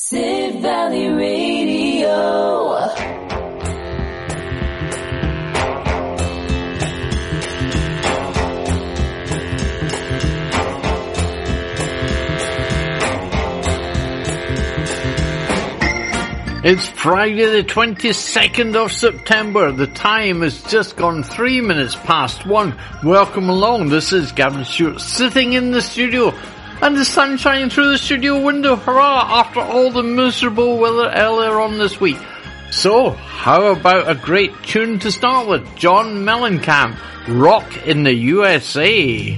Sid Valley Radio. It's Friday the 22nd of September. The time has just gone 3 minutes past one. Welcome along. This is Gavin Stewart sitting in the studio. And the sun shining through the studio window, hurrah, after all the miserable weather earlier on this week. So, how about a great tune to start with? John Mellencamp, Rock in the USA.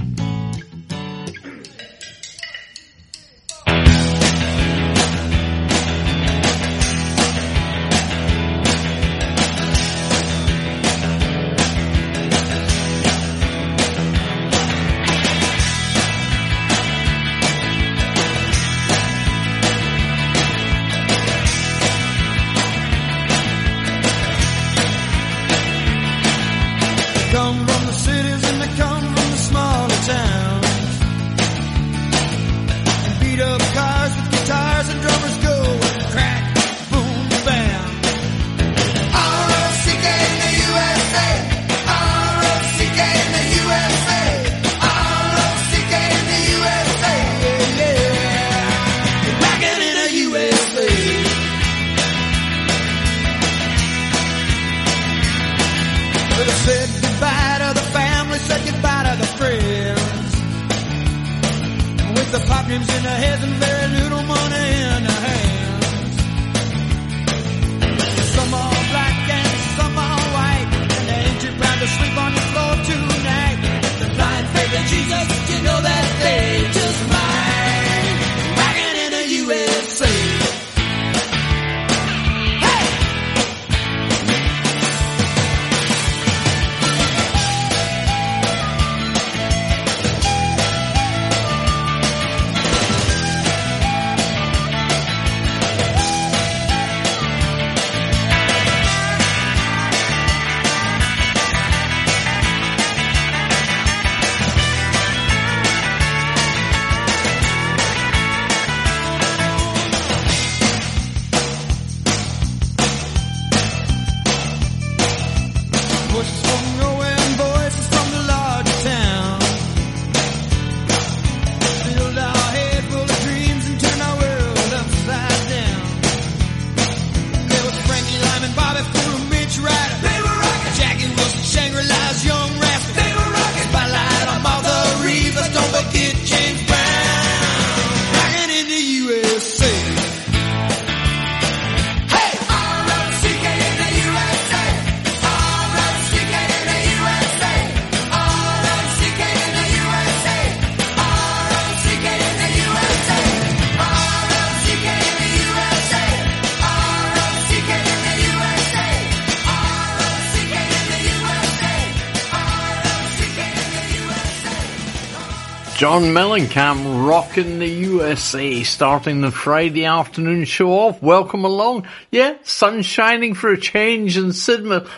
John Mellencamp, Rockin' the USA, starting the Friday afternoon show off. Welcome along. Yeah, sun shining for a change in Sidmouth.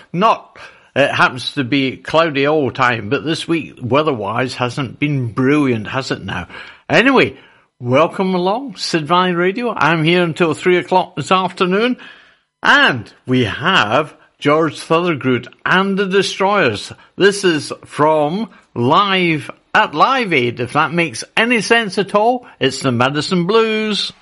It happens to be cloudy all the time, but this week, weather-wise, hasn't been brilliant, has it now? Anyway, welcome along, Sid Valley Radio. I'm here until 3 o'clock this afternoon, and we have George Thorogood and the Destroyers. This is from Live Aid, if that makes any sense at all. It's the Madison Blues.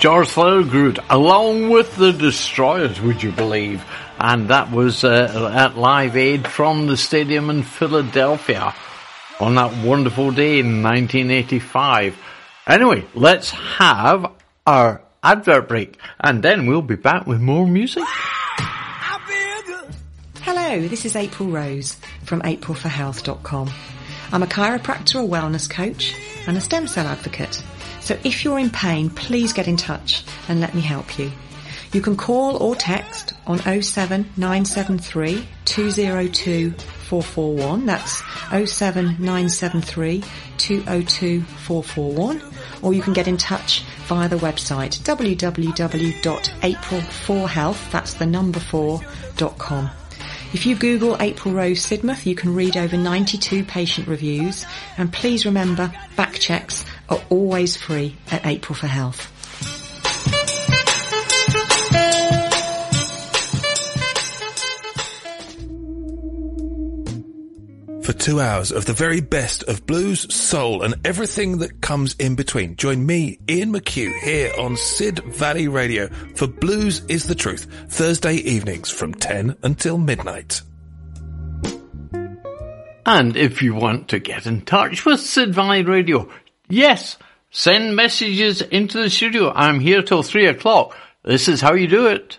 George Thorogood, along with the Destroyers, would you believe? And that was at Live Aid from the stadium in Philadelphia on that wonderful day in 1985. Anyway, let's have our advert break, and then we'll be back with more music. Hello, this is April Rose from aprilforhealth.com. I'm a chiropractor, a wellness coach, and a stem cell advocate. So if you're in pain, please get in touch and let me help you. You can call or text on 07973 202 441. That's 07973 202 441. Or you can get in touch via the website www.april4health, that's the number 4.com. If you Google April Rose Sidmouth, you can read over 92 patient reviews. And please remember, back checks are always free at April for Health. For 2 hours of the very best of blues, soul, and everything that comes in between, join me, Ian McHugh, here on Sid Valley Radio for Blues is the Truth, Thursday evenings from 10 until midnight. And if you want to get in touch with Sid Valley Radio, yes, send messages into the studio. I'm here till 3 o'clock. This is how you do it.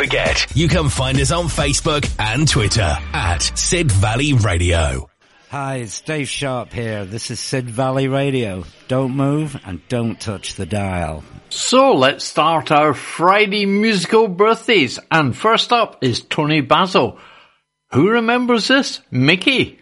forget, you can find us on Facebook and Twitter at Sid Valley Radio. Hi, it's Dave Sharp here. This is Sid Valley Radio. Don't move and don't touch the dial. So let's start our Friday musical birthdays. And first up is Tony Basil. Who remembers this? Mickey.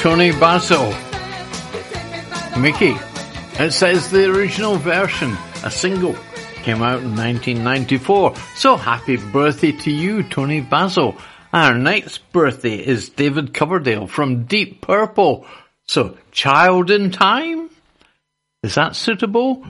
Tony Basil. Mickey. It says the original version, a single, came out in 1994. So happy birthday to you, Tony Basil. Our next birthday is David Coverdale from Deep Purple. So, Child in Time? Is that suitable?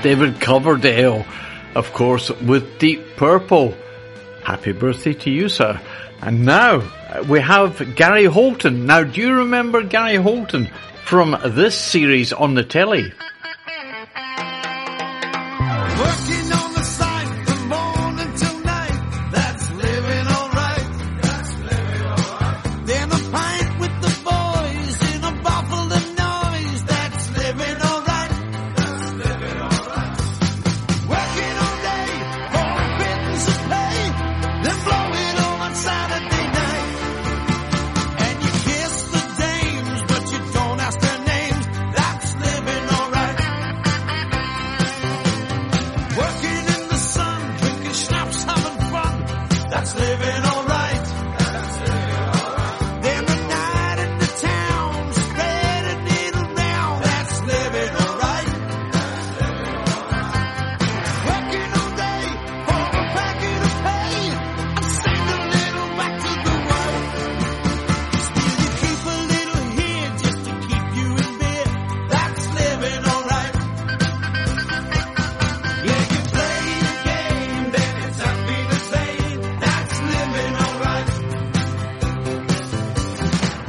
David Coverdale, of course, with Deep Purple. Happy birthday to you, sir. And now we have Gary Holton. Now, do you remember Gary Holton from this series on the telly? What?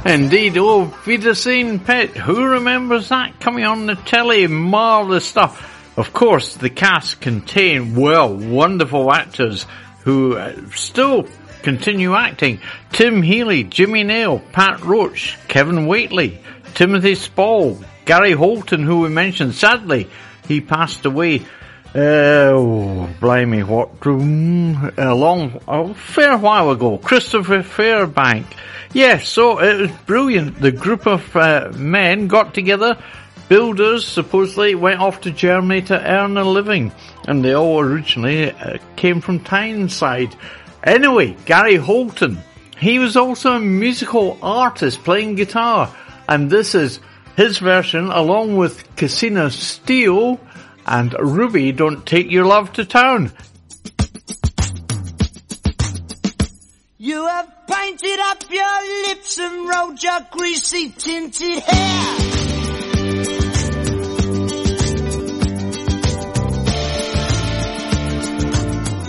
Indeed, oh, Wiedersehen, Pet. Who remembers that coming on the telly? Marvellous stuff. Of course, the cast contained, well, wonderful actors who still continue acting. Tim Healy, Jimmy Nail, Pat Roach, Kevin Whately, Timothy Spall, Gary Holton, who we mentioned. Sadly, he passed away. Oh, blimey, what room? A fair while ago. Christopher Fairbank. Yes, so it was brilliant. The group of men got together, builders supposedly, went off to Germany to earn a living, and they all originally came from Tyneside. Anyway, Gary Holton, he was also a musical artist playing guitar, and this is his version along with Casino Steel and Ruby, Don't Take Your Love to Town. You have painted up your lips and rolled your greasy tinted hair.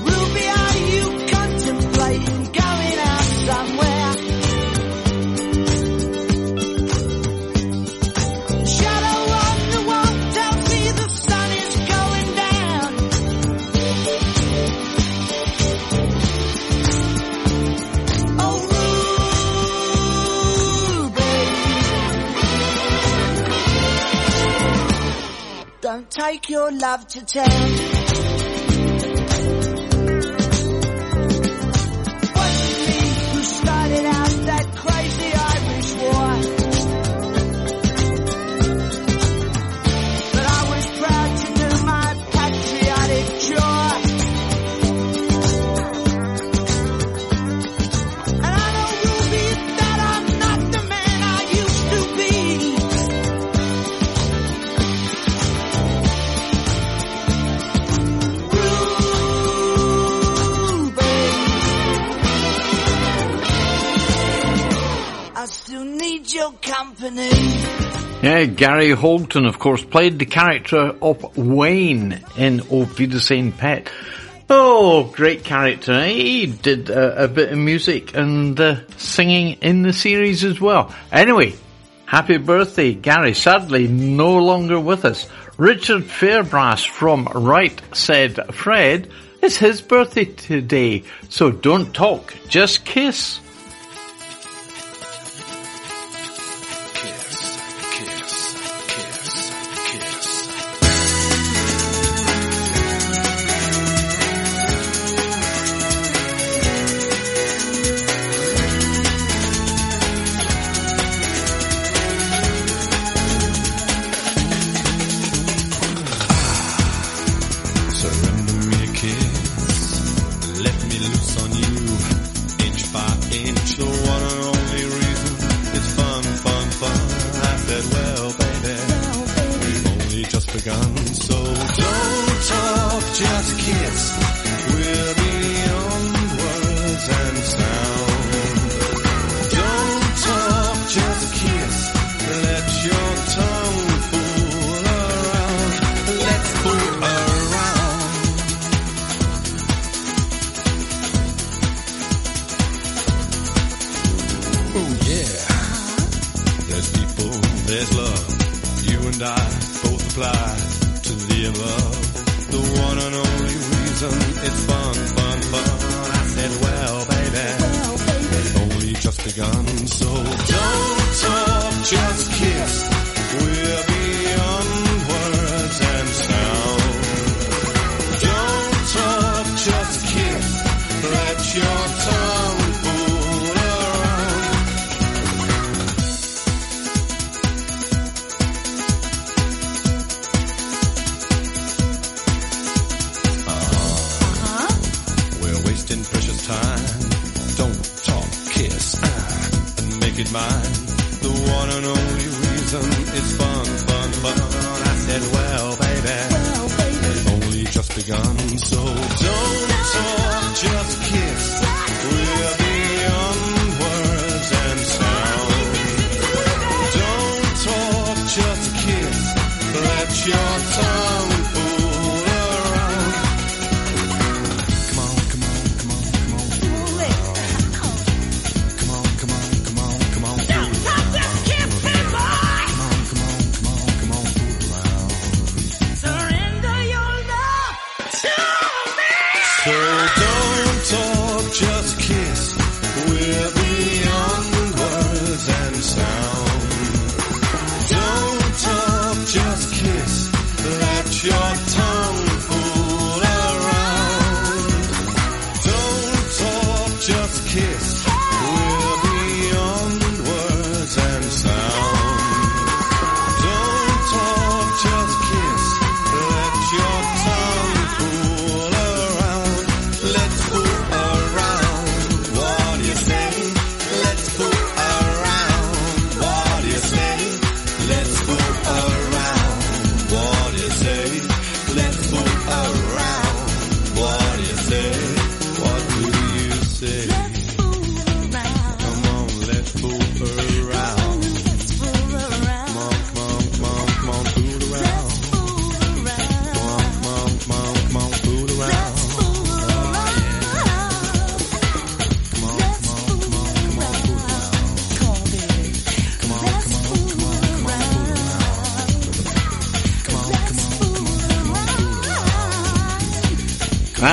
Ruby, are you contemplating going out somewhere? Don't take your love to town. What's the thing who started out that crazy Irish war? But I was proud to do my patriotic chore. And I know you'll be that I'm not the man I used to be. Need your company. Yeah, Gary Holton, of course, played the character of Wayne in O Wiedersehen Pet. Oh, great character. He did a bit of music and singing in the series as well. Anyway, happy birthday, Gary. Sadly, no longer with us. Richard Fairbrass from Right Said Fred, it's his birthday today. So don't talk, just kiss. Come on.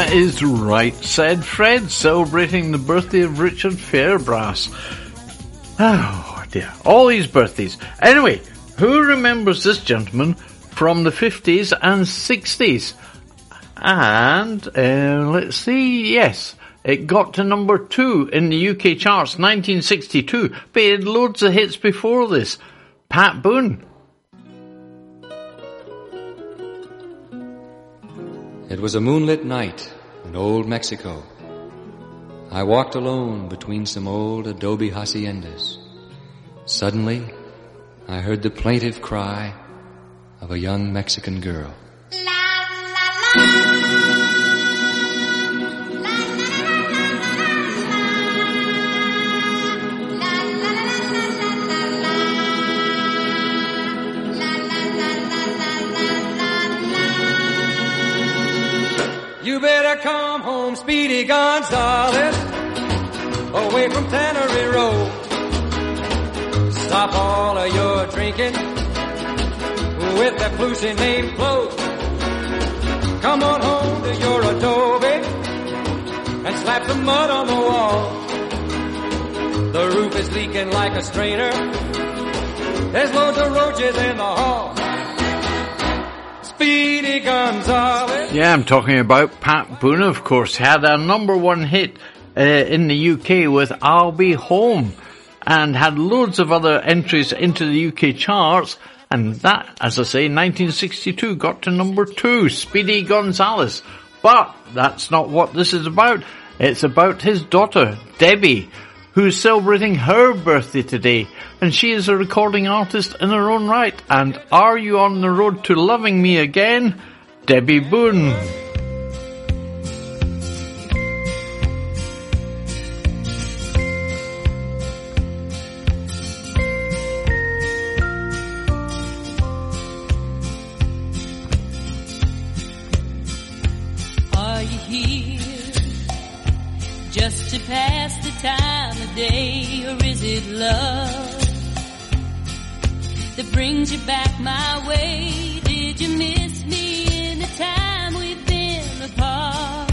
that is Right Said Fred, celebrating the birthday of Richard Fairbrass. Oh dear, all these birthdays. Anyway, who remembers this gentleman from the 50s and 60s? And, let's see, yes, it got to number 2 in the UK charts, 1962, but it had loads of hits before this. Pat Boone. It was a moonlit night in old Mexico. I walked alone between some old adobe haciendas. Suddenly, I heard the plaintive cry of a young Mexican girl. La, la, la. La, la, la, la, la. You better come home, Speedy Gonzales, away from Tannery Road. Stop all of your drinking with that floozy named Flo. Come on home to your adobe and slap the mud on the wall. The roof is leaking like a strainer. There's loads of roaches in the hall. Speedy Gonzales. Yeah, I'm talking about Pat Boone, of course. Had a number one hit in the UK with I'll Be Home, and had loads of other entries into the UK charts, and that, as I say, 1962 got to number 2, Speedy Gonzales. But that's not what this is about. It's about his daughter, Debbie, who's celebrating her birthday today, and she is a recording artist in her own right. And Are You on the Road to Loving Me Again? Debbie Boone. Just to pass the time of day, or is it love that brings you back my way? Did you miss me in the time we've been apart?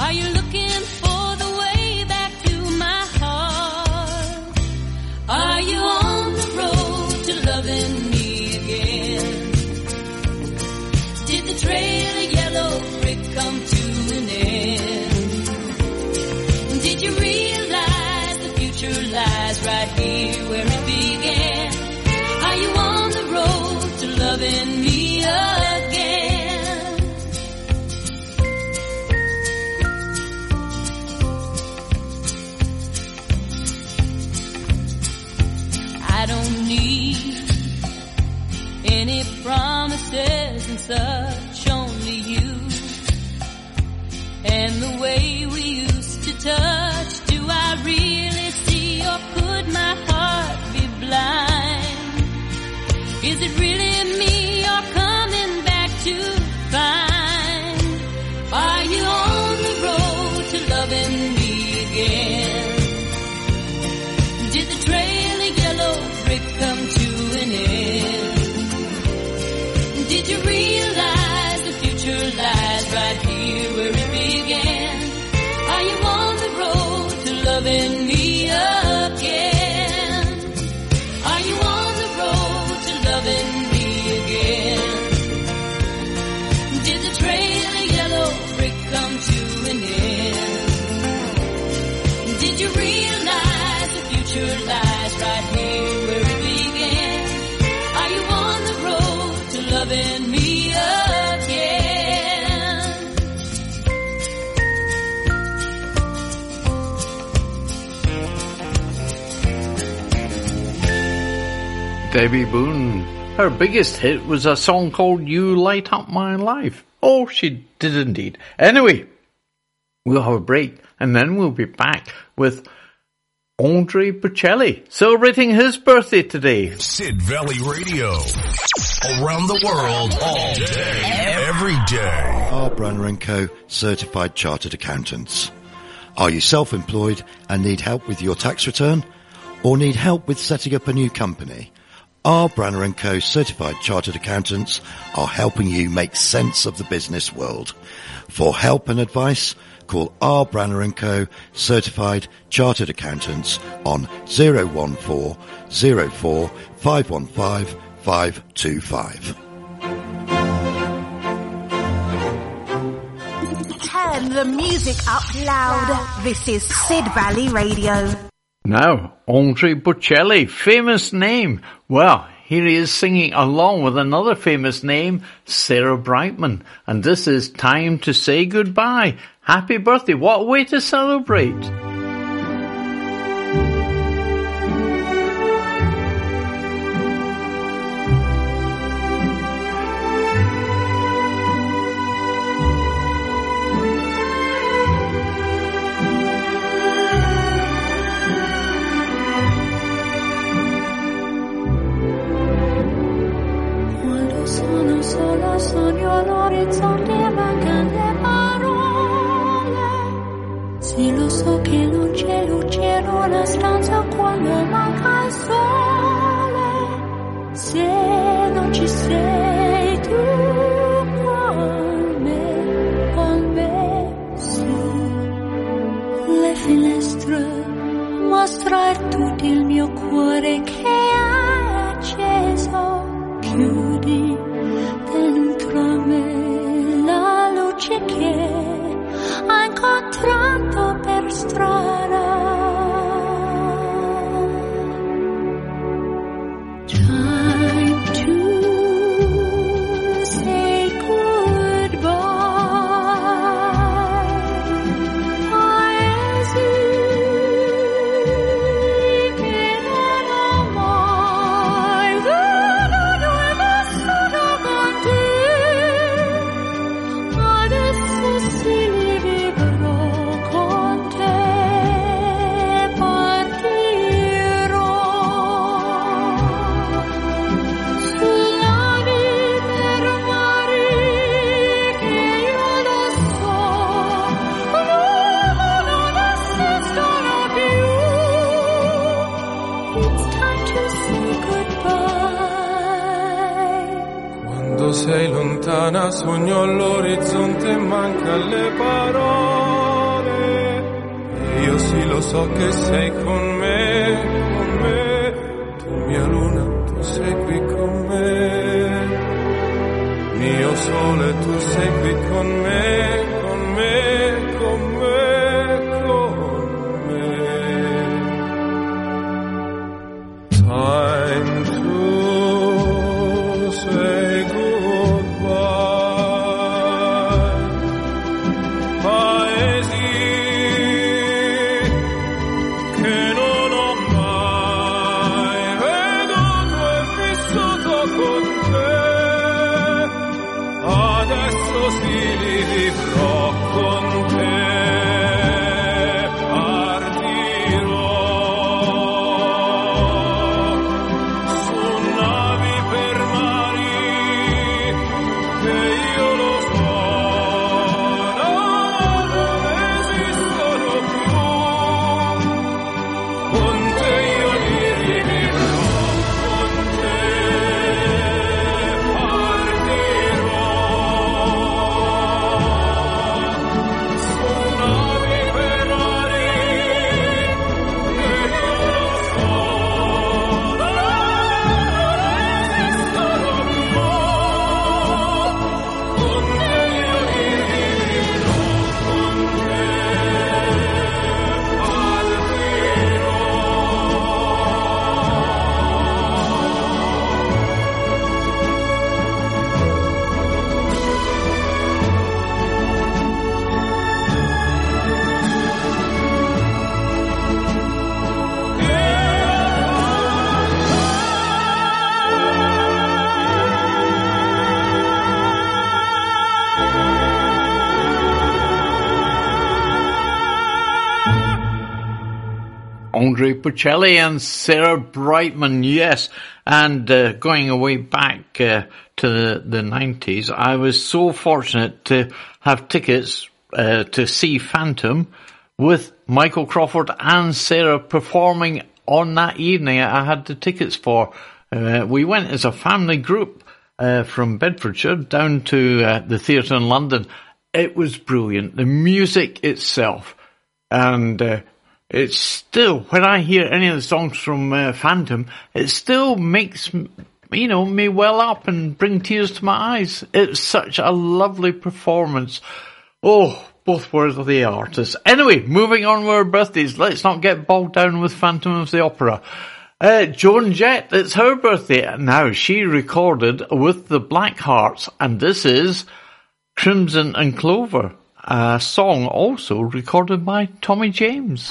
Are you looking for the way back to my heart? Are you on the road to loving me again? Did the trail of yellow brick come to an end? Did you realize the future lies right here where it began? Are you on the road to loving me again? I don't need any promises and such, only you and the way we used touch. Do I really see, or could my heart be blind? Is it really me you're coming back to find? Are you on the road to loving me again? Did the trail of yellow brick come to an end? Did you realize the future lies right here where it began? Are you on the road to loving me again? Are you on the road to loving me again? Did the trail of yellow brick come to an end? Did you realize the future lies right here where it began? Are you on the road to loving me again? Debbie Boone. Her biggest hit was a song called You Light Up My Life. Oh, she did indeed. Anyway, we'll have a break and then we'll be back with Andre Bocelli celebrating his birthday today. Sid Valley Radio. Around the world all day, every day. R. Brunner & Co. Certified Chartered Accountants. Are you self-employed and need help with your tax return? Or need help with setting up a new company? Our Branner & Co. certified chartered accountants are helping you make sense of the business world. For help and advice, call R. Branner & Co. certified chartered accountants on 014 04 515 525. Turn the music up loud. This is Sid Valley Radio. Now, Andre Bocelli, famous name. Well, here he is singing along with another famous name, Sarah Brightman. And this is Time to Say Goodbye. Happy birthday. What a way to celebrate. Sono solo, sogno all'orizzonte, mancano le parole. Sì, lo so che non c'è luce in una stanza quando manca il sole. Se non ci sei tu con me su le finestre, mostrar tutto il mio cuore che ha acceso. Chiudi dentro me la luce che ha incontrato per strada. Time to say goodbye. As you sei lontana, sogno all'orizzonte, manca le parole. Io sì lo so che sei con me, tu mia luna, tu sei qui con me. Mio sole, tu sei qui con me, con me, con me, con me. Time to say goodbye. Andre Bocelli and Sarah Brightman, yes. And going away back to the 90s, I was so fortunate to have tickets to see Phantom with Michael Crawford and Sarah performing on that evening. I had the tickets for We went as a family group from Bedfordshire down to the theatre in London. It was brilliant. The music itself. And it's still, when I hear any of the songs from Phantom, it still makes, you know, me well up and bring tears to my eyes. It's such a lovely performance. Oh, both worthy artists. Anyway, moving on with our birthdays. Let's not get bogged down with Phantom of the Opera. Joan Jett, it's her birthday. Now, she recorded with the Blackhearts, and this is Crimson and Clover, a song also recorded by Tommy James.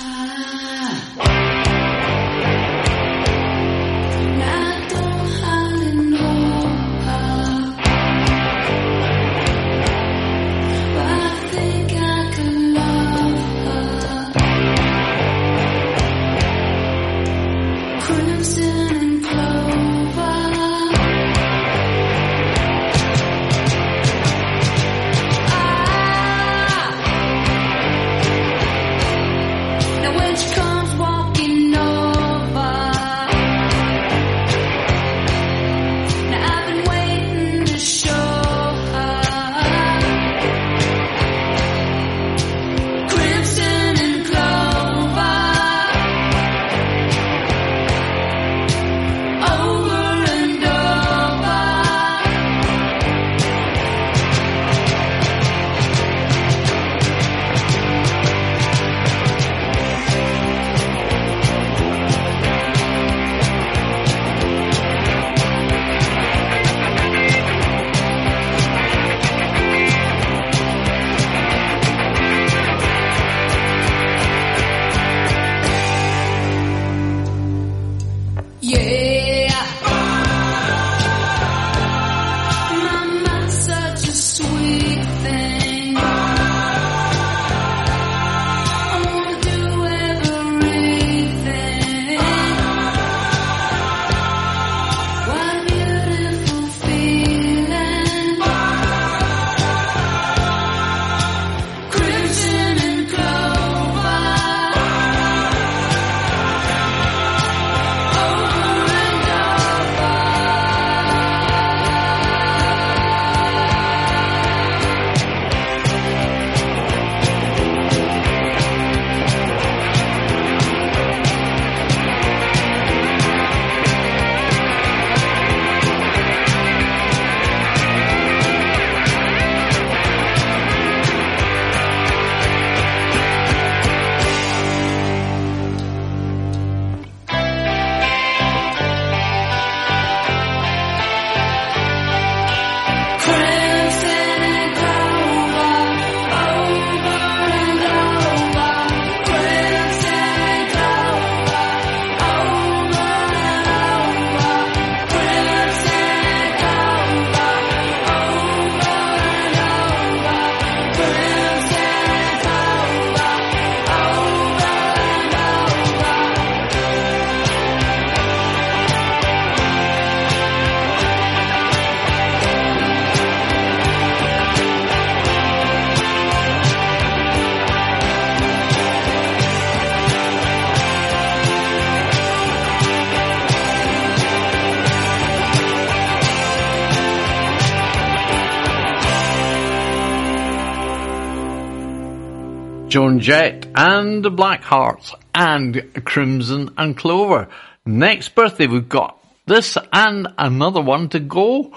Joan Jett and the Blackhearts and Crimson and Clover. Next birthday, we've got this and another one to go.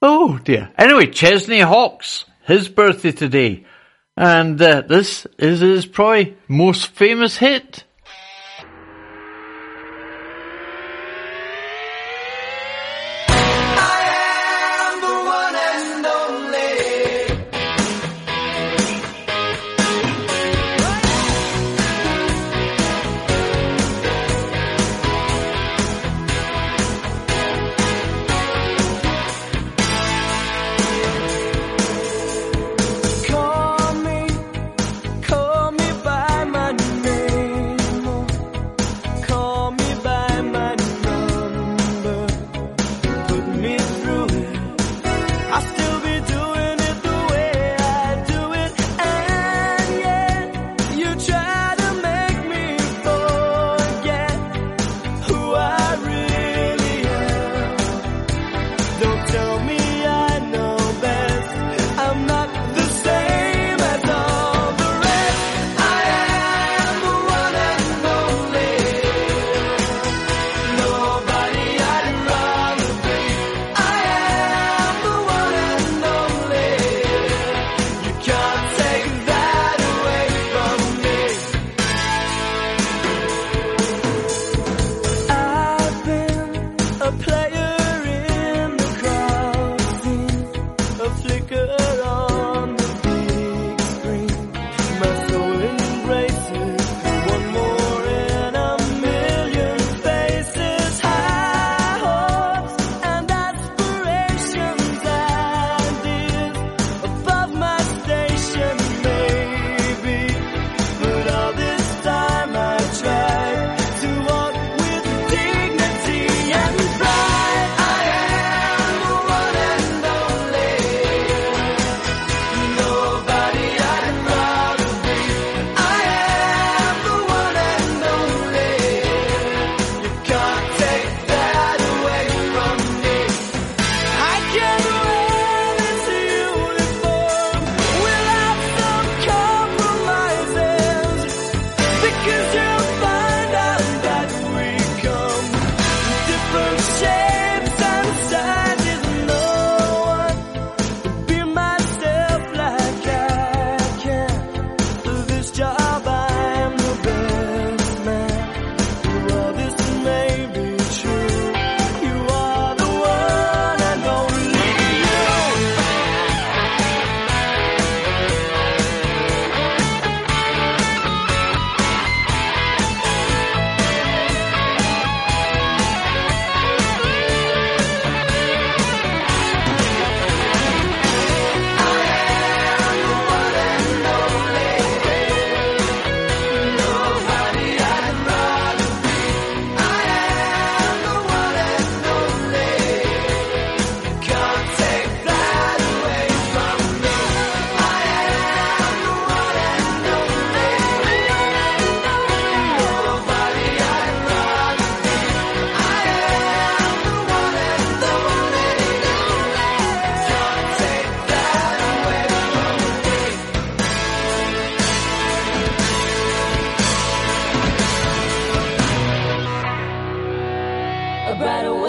Oh dear. Anyway, Chesney Hawkes, his birthday today. And this is his probably most famous hit.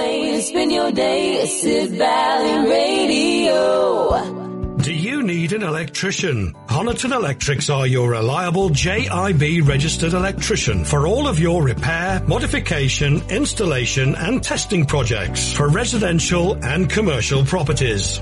way to spend your day at Sid Valley Radio. Do you need an electrician? Honiton Electrics are your reliable JIB registered electrician for all of your repair, modification, installation and testing projects for residential and commercial properties.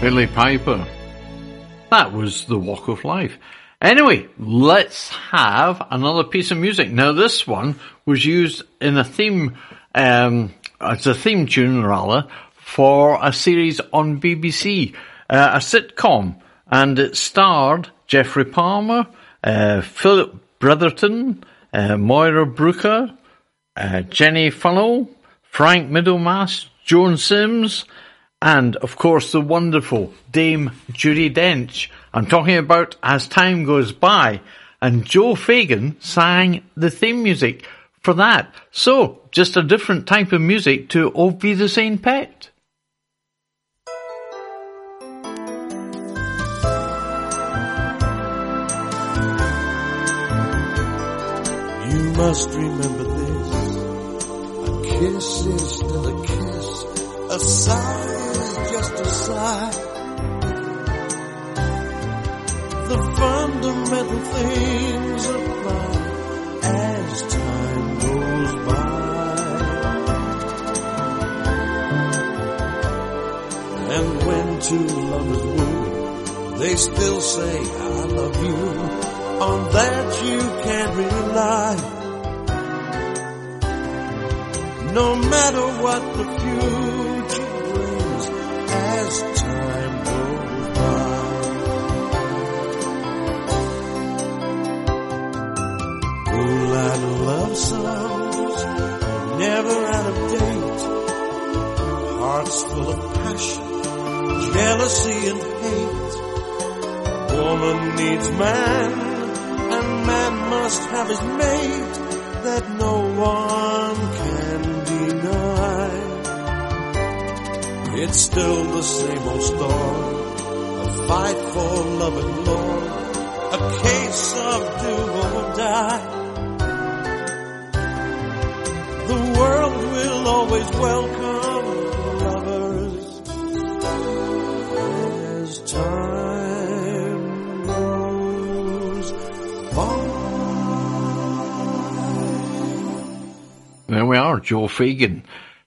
Billie Piper. That was The Walk of Life. Anyway, let's have another piece of music. Now, this one was used in a theme, as a theme tune, rather, for a series on BBC, a sitcom, and it starred Geoffrey Palmer, Philip Bretherton, Moira Brooker, Jenny Funnell, Frank Middlemass, Joan Sims, and, of course, the wonderful Dame Judi Dench. I'm talking about As Time Goes By. And Joe Fagan sang the theme music for that. So, just a different type of music to Oh Be the Saint Pet. You must remember this. A kiss is still a kiss. A sigh is just a sigh. The fundamental things apply as time goes by. And when two lovers woo, they still say I love you. On that you can't rely. No matter what the future brings, as time goes by. Moonlight love songs are never out of date. Hearts full of passion, jealousy and hate. Woman needs man, and man must have his mate that no one can deny. It's still the same old story, a fight for love and lore, a case of do or die. The world will always welcome lovers as time. There we are, Joe Fagan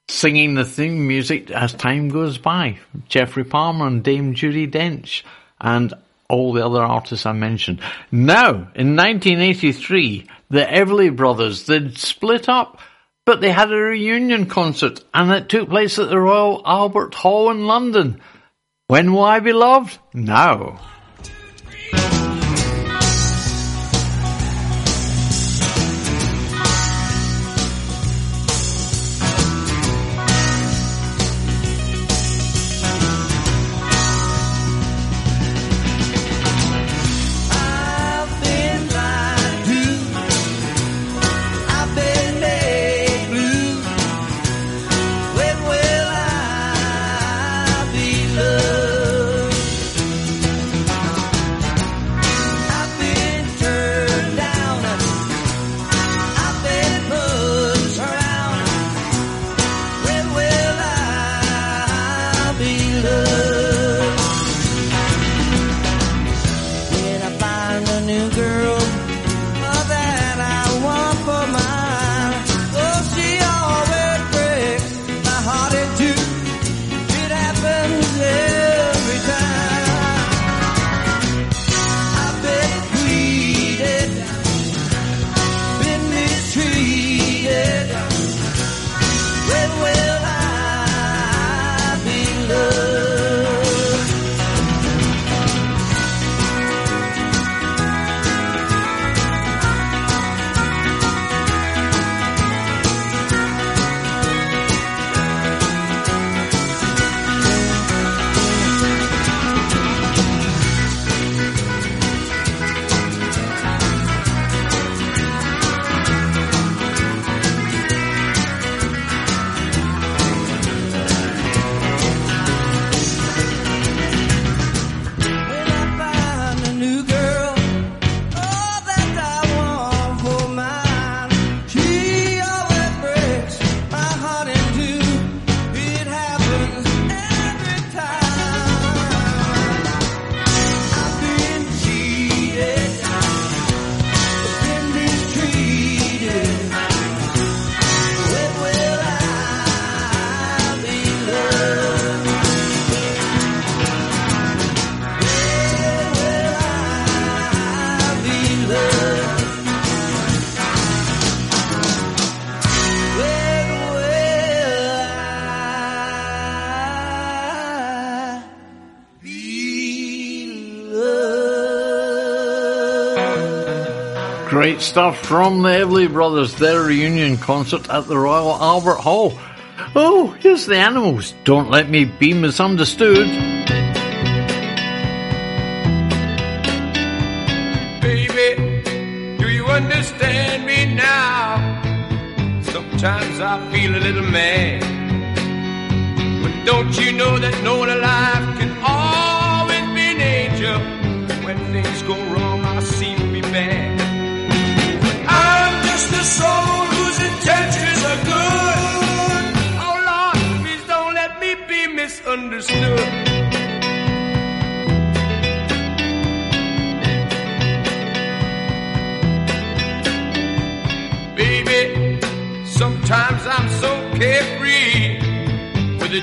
singing the theme music As Time Goes By. Geoffrey Palmer and Dame Judi Dench and all the other artists I mentioned. Now, in 1983, the Everly Brothers, they'd split up, but they had a reunion concert and it took place at the Royal Albert Hall in London. When Will I Be Loved? Now. Great stuff from the Everly Brothers, their reunion concert at the Royal Albert Hall. Oh, here's the Animals. Don't Let Me Be Misunderstood. Baby, do you understand me now? Sometimes I feel a little mad. But don't you know that no one alive can always be an angel? When things go wrong, I seem to be bad. But I'm just a soul whose intentions are good. Misunderstood. Baby, sometimes I'm so carefree with a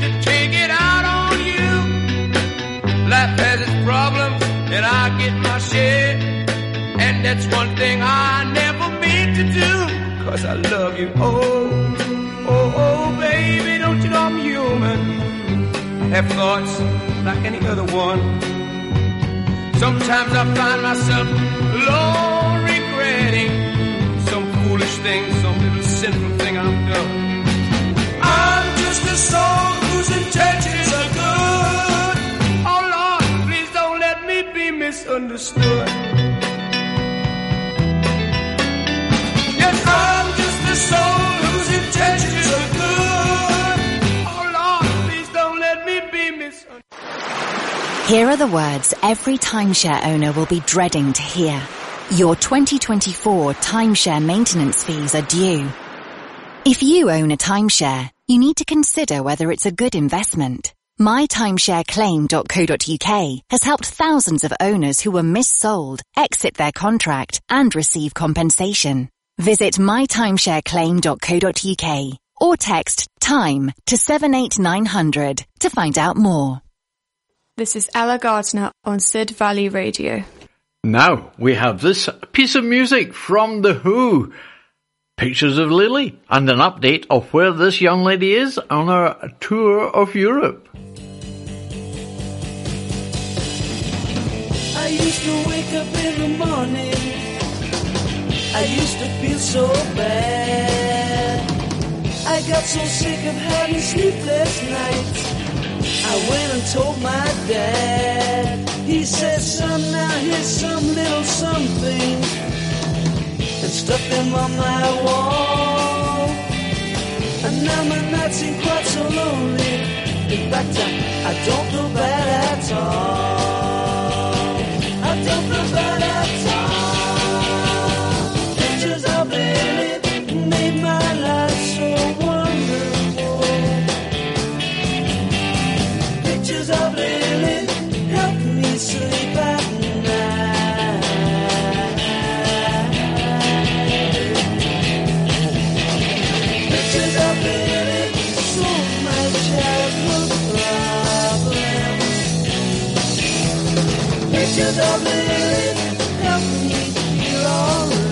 to take it out on you. Life has its problems, and I get my share. And that's one thing I never mean to do, 'cause I love you. Oh, oh, oh, baby, don't you know I'm human? I have thoughts like any other one. Sometimes I find myself alone regretting some foolish thing, some little sinful thing I've done. I'm just a soul whose intentions are good. Oh Lord, please don't let me be misunderstood. Yes, I'm just a soul whose intentions are good. Oh Lord, please don't let me be misunderstood. Here are the words every timeshare owner will be dreading to hear. Your 2024 timeshare maintenance fees are due. If you own a timeshare, you need to consider whether it's a good investment. MyTimeshareClaim.co.uk has helped thousands of owners who were missold exit their contract and receive compensation. Visit MyTimeshareClaim.co.uk or text TIME to 78900 to find out more. This is Ella Gardner on Sid Valley Radio. Now we have this piece of music from The Who, Pictures of Lily, and an update of where this young lady is on her tour of Europe. I used to wake up in the morning. I used to feel so bad. I got so sick of having sleepless nights. I went and told my dad. He said, son, now here's some little something, and stuck them on my wall. And now my nights seem quite so lonely. In fact, I don't feel bad at all. I don't feel bad at all. Pictures of Lily made my life so wonderful. Pictures of Lily help me sleep at night. Pictures of Lily solve my childhood problems. Pictures of Lily help me feel alright.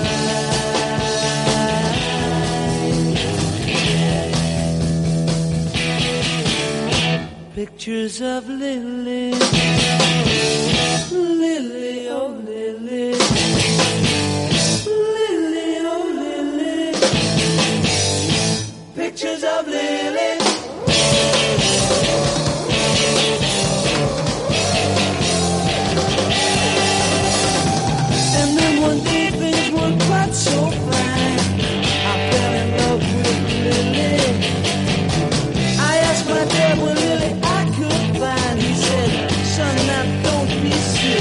Pictures of Lily. Lily, oh Lily, Lily, oh Lily, pictures of Lily. And then one day things weren't quite so fine. I fell in love with Lily. I asked my dad where Lily I could find. He said, son, now don't be silly.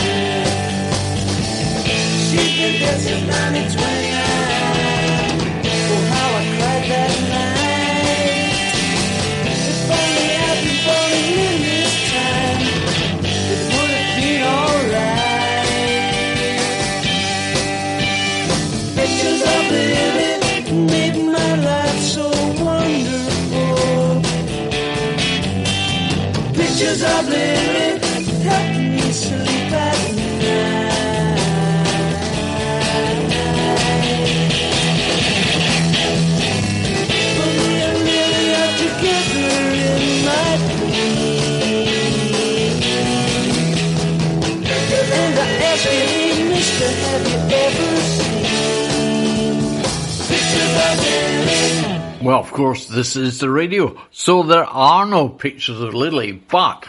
pictures of Lily help me sleep at night. But me and Lily are together in my dream. And I ask you, mister, have you ever seen pictures of Lily? Well, of course, this is the radio, so there are no pictures of Lily, but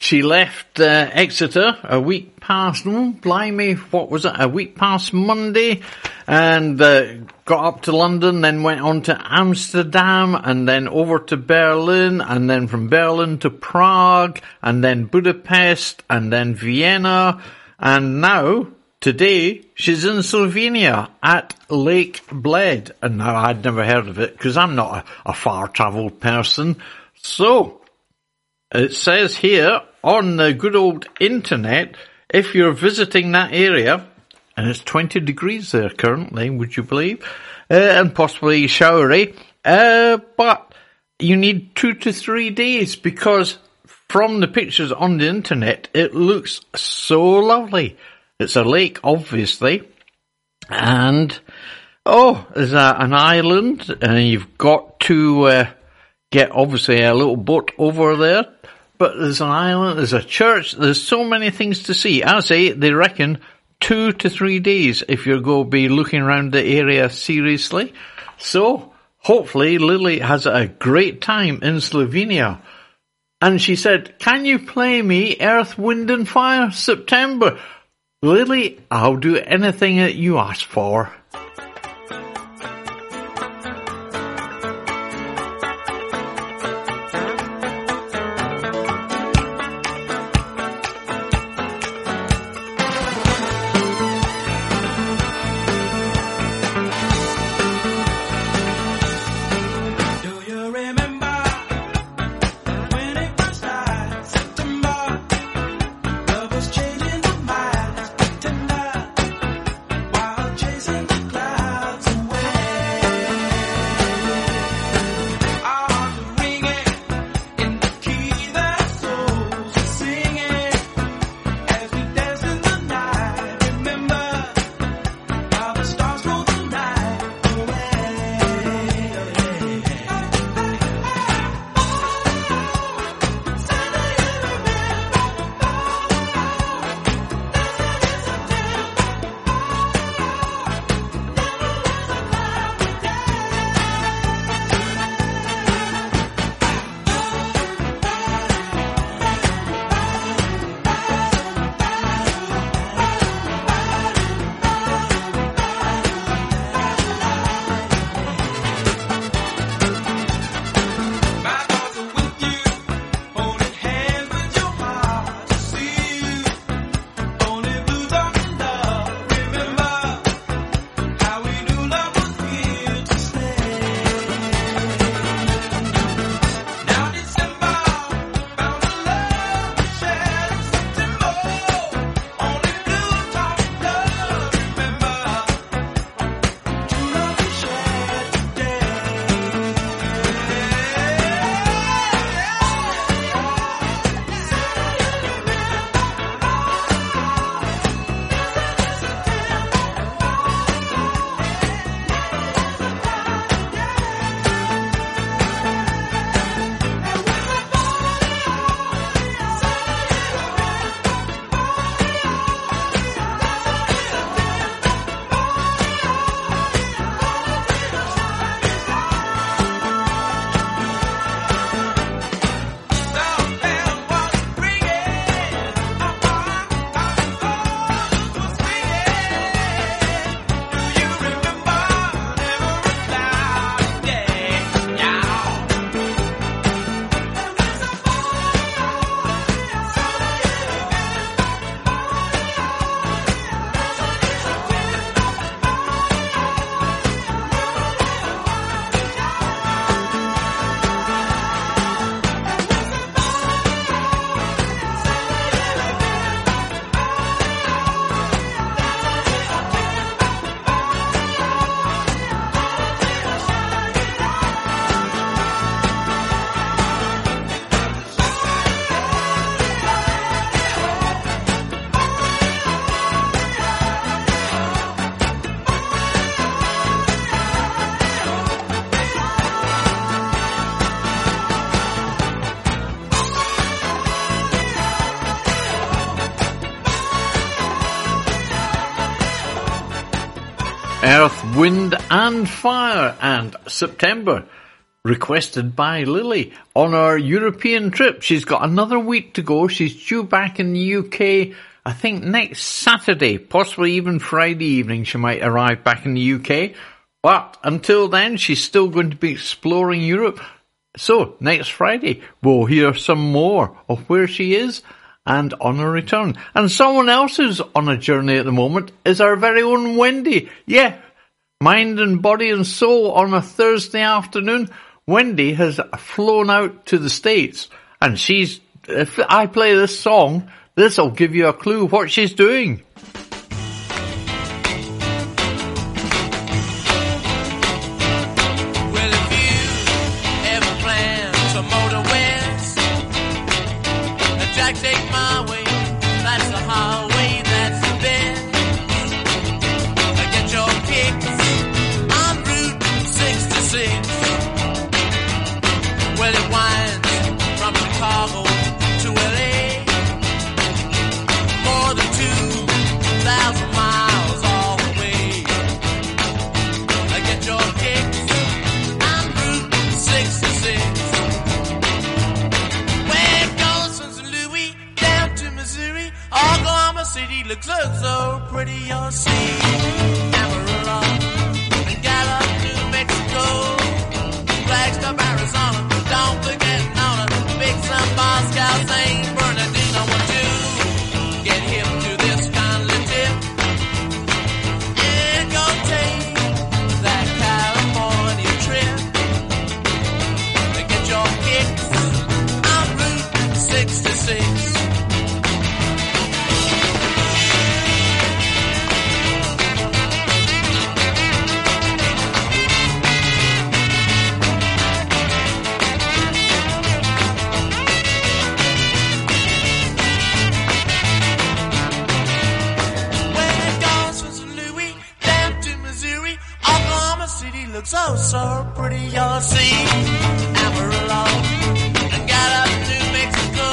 she left Exeter a week past, a week past Monday, and got up to London, then went on to Amsterdam, and then over to Berlin, and then from Berlin to Prague, and then Budapest, and then Vienna, and now... today, she's in Slovenia at Lake Bled. And now I'd never heard of it because I'm not a far-travelled person. So, it says here on the good old internet, if you're visiting that area, and it's 20 degrees there currently, would you believe? And possibly showery. But you need 2 to 3 days because from the pictures on the internet, it looks so lovely. It's a lake, obviously, and, there's an island, and you've got to get, obviously, a little boat over there, but there's an island, there's a church, there's so many things to see. I say they reckon 2 to 3 days if you're going to be looking around the area seriously. So, hopefully, Lily has a great time in Slovenia. And she said, can you play me Earth, Wind and Fire, September? Lily, I'll do anything that you ask for. Thank you. Earth, Wind and Fire and September, requested by Lily on our European trip. She's got another week to go. She's due back in the UK, I think, next Saturday, possibly even Friday evening she might arrive back in the UK. But until then, she's still going to be exploring Europe. So next Friday, we'll hear some more of where she is and on her return. And someone else who's on a journey at the moment is our very own Wendy. Yeah, Mind and Body and Soul on a Thursday afternoon. Wendy has flown out to the States, and she's, if I play this song, this'll give you a clue what she's doing. Looks so pretty, you'll see Amarillo, and Gallup, New Mexico, Flagstaff, Arizona, don't forget Nona, big some Moscow, St. Bernardino. Want to get hip to this kind of tip, and go take that California trip, and get your kicks on Route 66. So, so pretty, you'll see Amarillo, and got up New Mexico,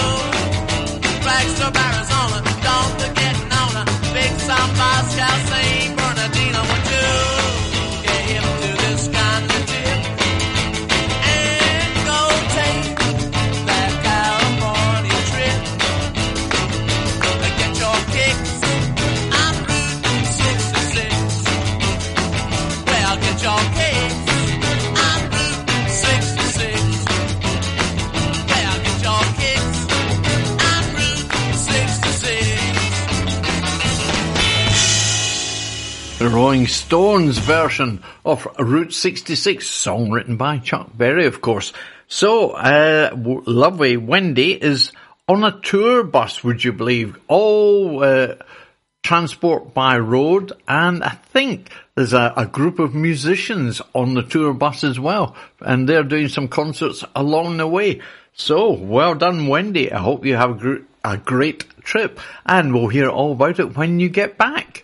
Flagstaff, Arizona, don't forget Nona, big South, Moscow, St. Bernardino. What do get him to this kind of tip, and go take that California trip, and get your kicks on Route 66, well, get your kicks. The Rolling Stones version of Route 66, song written by Chuck Berry, of course. So, lovely Wendy is on a tour bus, would you believe? All transport by road, and I think there's a group of musicians on the tour bus as well, and they're doing some concerts along the way. So, well done, Wendy. I hope you have a great trip, and we'll hear all about it when you get back.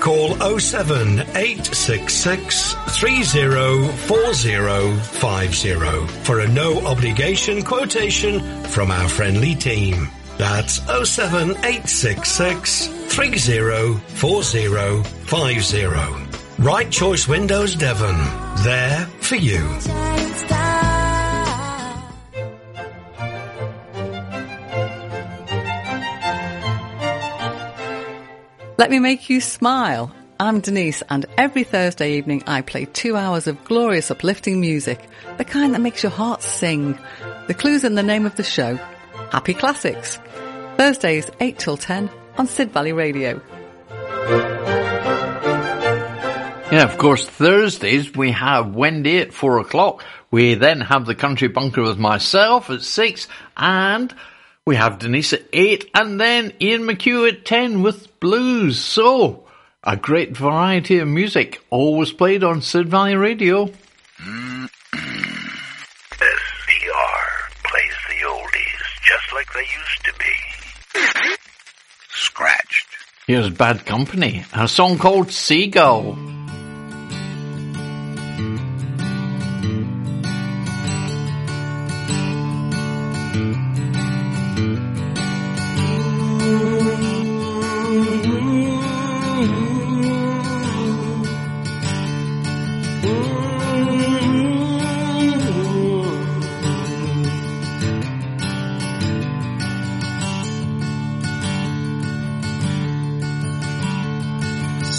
Call 07866 304050 for a no-obligation quotation from our friendly team. That's 07866 304050. Right Choice Windows Devon, there for you. Let me make you smile. I'm Denise, and every Thursday evening I play 2 hours of glorious uplifting music, the kind that makes your heart sing. The clue's in the name of the show, Happy Classics. Thursdays 8 till 10 on Sid Valley Radio. Yeah, of course, Thursdays we have Wendy at 4 o'clock. We then have the Country Bunker with myself at 6, and we have Denise at 8, and then Ian McHugh at 10 with blues. So, a great variety of music, always played on Sid Valley Radio. just like they used to be. Scratched. Here's Bad Company, a song called Seagull.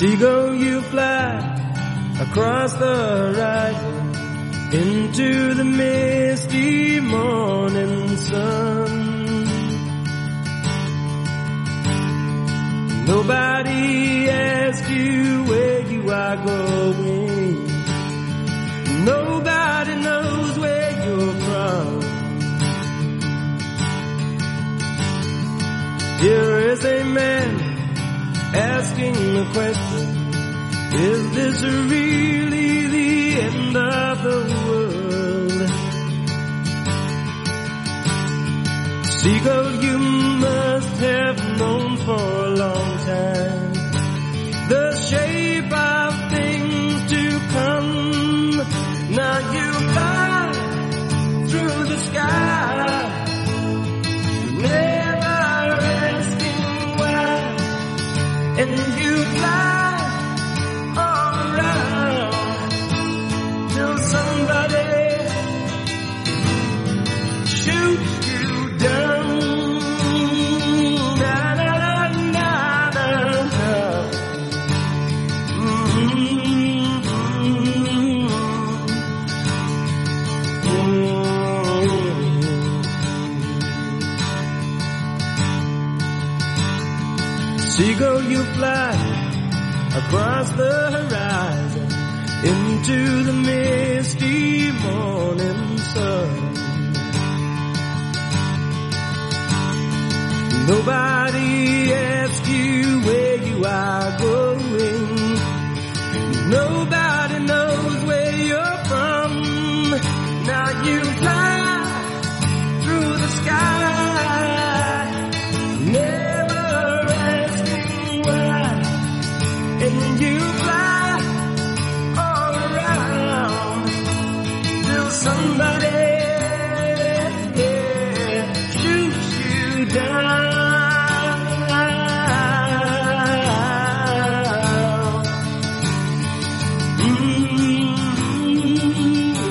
Seagull, you fly across the horizon into the misty morning sun. Nobody asks you where you are going. Nobody knows where you're from. Here is a man asking the question, is this really the end of the world? Seagull, you must have known for a long time the shape of things to come. Now you fly through the sky, and you fly all around till somebody shoots you down. Na na na na na. Seagull, you fly across the horizon into the misty morning sun. Nobody asks you where you are going. Nobody knows where you're from. Now you fly through the sky. And you fly all around till somebody shoots you down.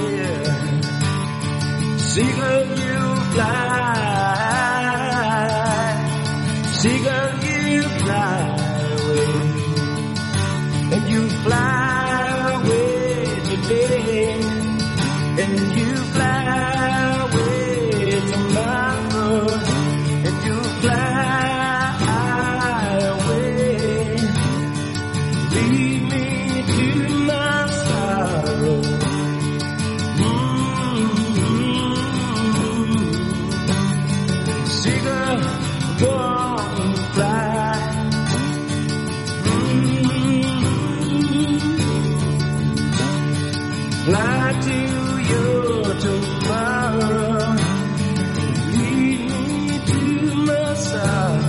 Yeah. Seagull, you fly. Seagull, you fly. Fly away today, and you fly away tomorrow, and you fly away. Lead me to my sorrow. Mm-hmm. Seagull, go on and fly. Fly to your tomorrow, lead me to my sorrow.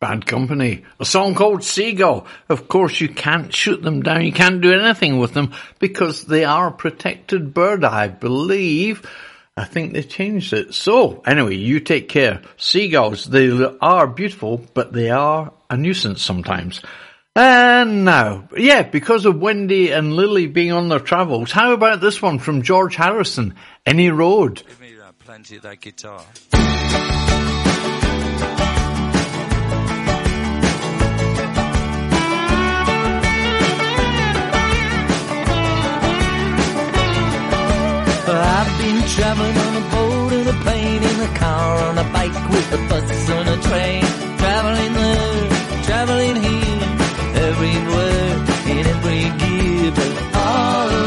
Bad Company, a song called Seagull. Of course, you can't shoot them down, you can't do anything with them because they are a protected bird, I believe. I think they changed it. So, anyway, you take care. Seagulls, they are beautiful, but they are a nuisance sometimes. And now, yeah, because of Wendy and Lily being on their travels, how about this one from George Harrison, Any Road? Give me that, plenty of that guitar. I've been traveling on a boat and a plane, in a car, on a bike, with a bus and a train. Traveling there, traveling here, everywhere, in every gear, but all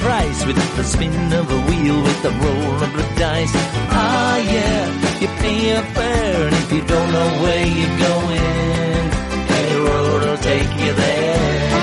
price without the spin of a wheel, with the roll of the dice. Ah, yeah, you pay a fare, and if you don't know where you're going, any road will take you there.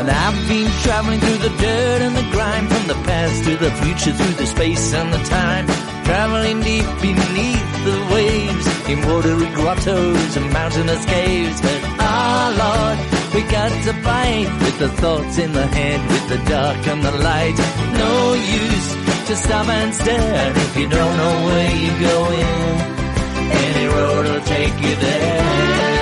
And I've been traveling through the dirt and the grime, from the past to the future, through the space and the time, traveling deep beneath the waves, in watery grottos and mountainous caves. But ah, Lord, we got to fight with the thoughts in the head, with the dark and the light. No use to stop and stare if you don't know where you're going. Any road will take you there.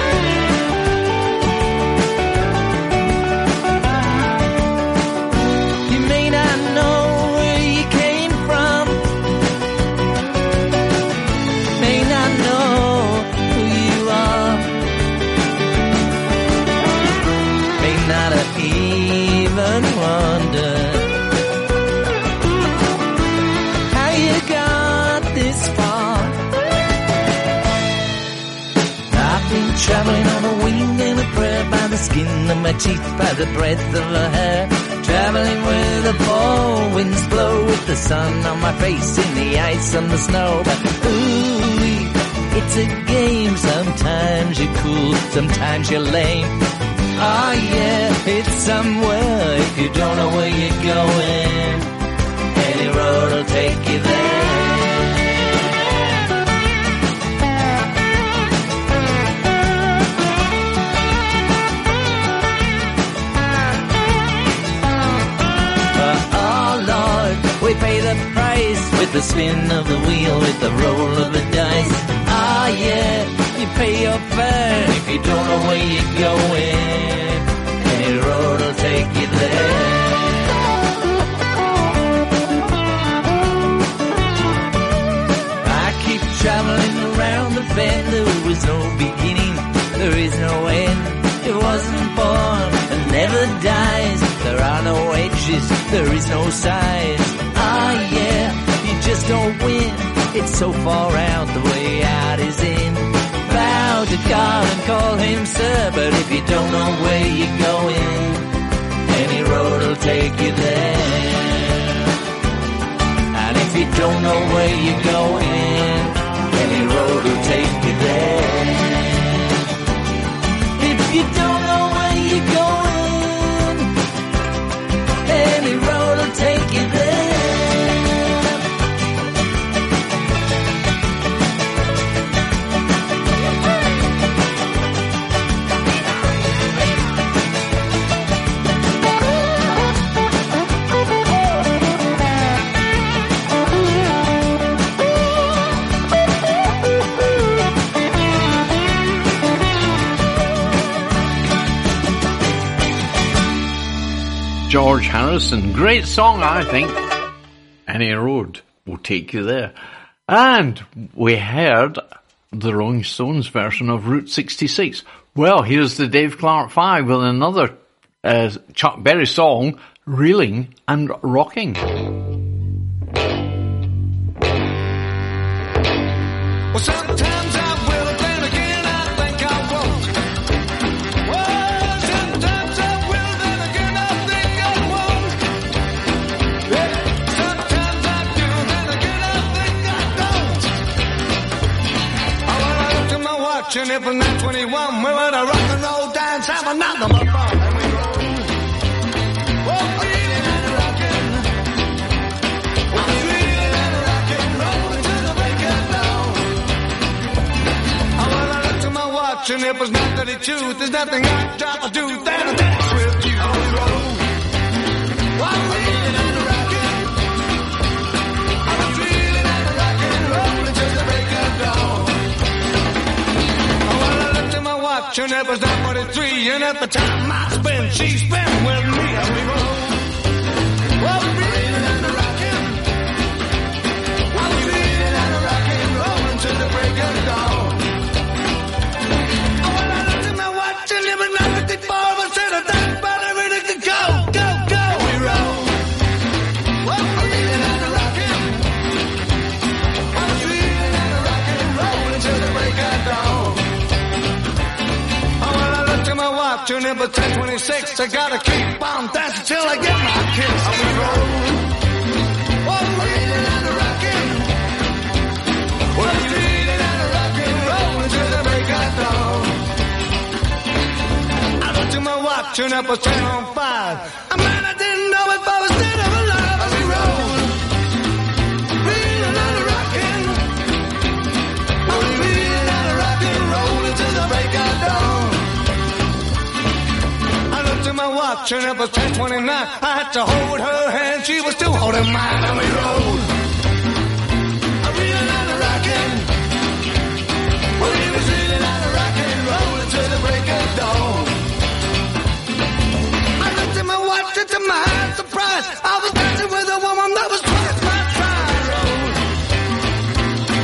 Traveling on a wing and a prayer, by the skin of my teeth, by the breath of her hair. Traveling where the fall winds blow, with the sun on my face, in the ice and the snow. But ooh, it's a game. Sometimes you're cool, sometimes you're lame. Oh yeah, it's somewhere. If you don't know where you're going, any road will take you there. We pay the price with the spin of the wheel, with the roll of the dice. Ah, yeah, you pay your fare if you don't know where you're going. Any road will take you there. I keep traveling around the bend. There was no beginning, there is no end. It wasn't born and never dies. There are no edges, there is no size. Ah, yeah, you just don't win. It's so far out, the way out is in. Bow to God and call him sir, but if you don't know where you're going, any road will take you there. And if you don't know where you're going, any road will take you there. If you don't know where you're going, any road will take you there. George Harrison, great song, I think. Any road will take you there. And we heard the Rolling Stones version of Route 66. Well, here's the Dave Clark Five with another Chuck Berry song, Reeling and Rocking. Well, sometimes I will, then again I think I won't. And if I'm not 21, we're at a rock and roll dance, have another one. And we go, oh, reeling and rocking. I'm reeling and rocking, rolling to the break of dawn. I want to look to my watch, and if it's not 32, there's nothing I'd rather do than a dance with you. Oh, we go, I'm reeling and rocking. I'm reeling and rocking, rolling to the break of dawn. And it was 9:43, and at the time I spent, she spent with me, and we were reeling and rocking. I'm reeling and rocking, rolling to the break of dawn. When I looked at my watch, and it was 9:54, I said, I think about it, ready to go, go, go. And we roll. I'm reeling and rocking. I'm reeling and rocking, rolling to the break of dawn. my wife, tune in by 10:26. I gotta keep on dancing till I get my kiss. I'm gonna roll. Oh, reading and a rockin'. Well, you reading and a rockin', rollin' till the break of dawn. I looked to my wife, tune in by 10:05. I mean, I didn't know if I was dead or alive. I'm gonna roll. Reading and a rockin'. Oh, reading and a rockin', rollin' till the break of dawn. My watch and it was 10:29. I had to hold her hand, she was still holding mine, and we rolled. I'm reeling and a rockin'. Well, he was reeling and a rockin', rolling till the break of dawn. I looked at my watch, and to my surprise, I was dancing with a woman that was twice my size.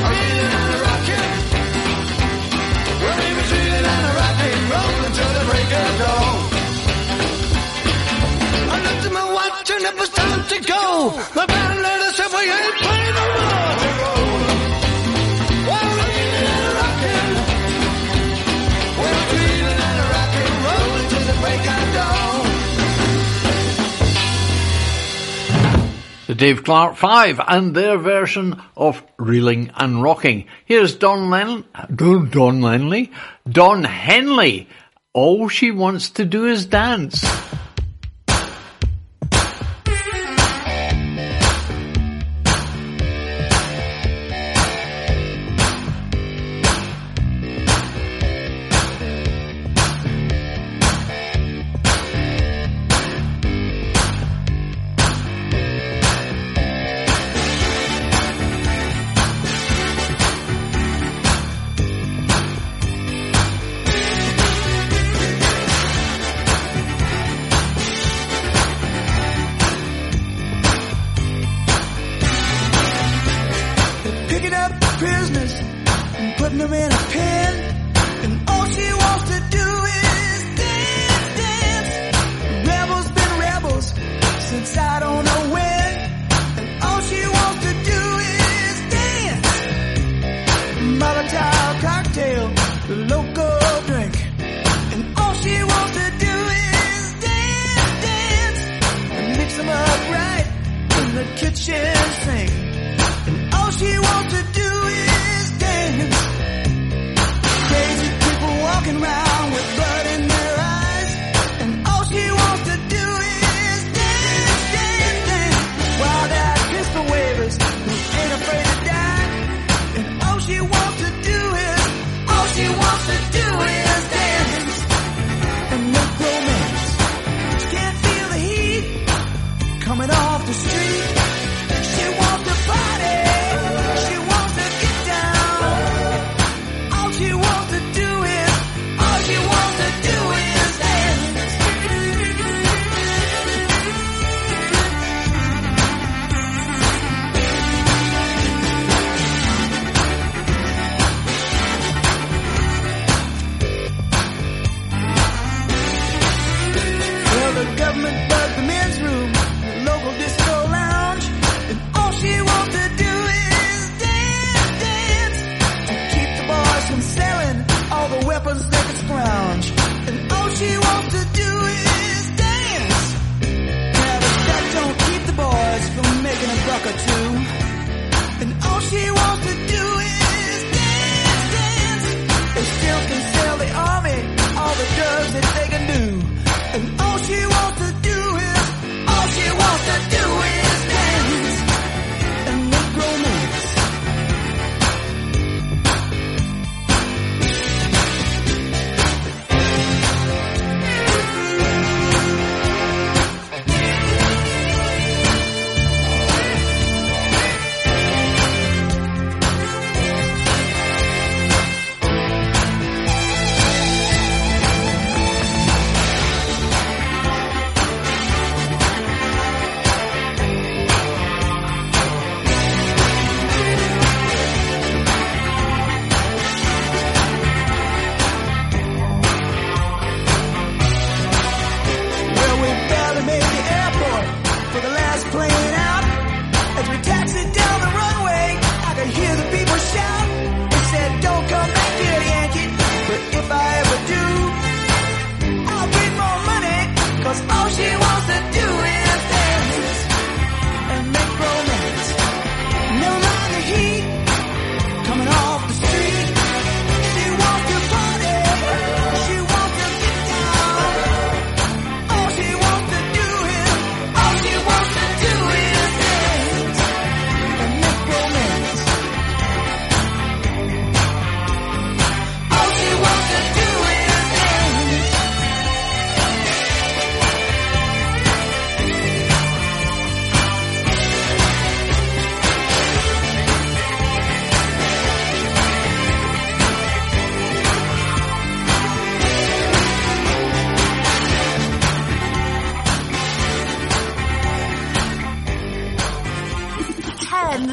I'm reeling and a rockin'. Well, he was reeling and a rockin', rolling till the break of dawn. And it was time to go. The band leader said, we ain't playing no more. We roll. We're reeling and rocking. We're reeling and rocking, rolling till the break of dawn. The Dave Clark Five and their version of Reeling and Rocking. Here's Don Henley. All she wants to do is dance.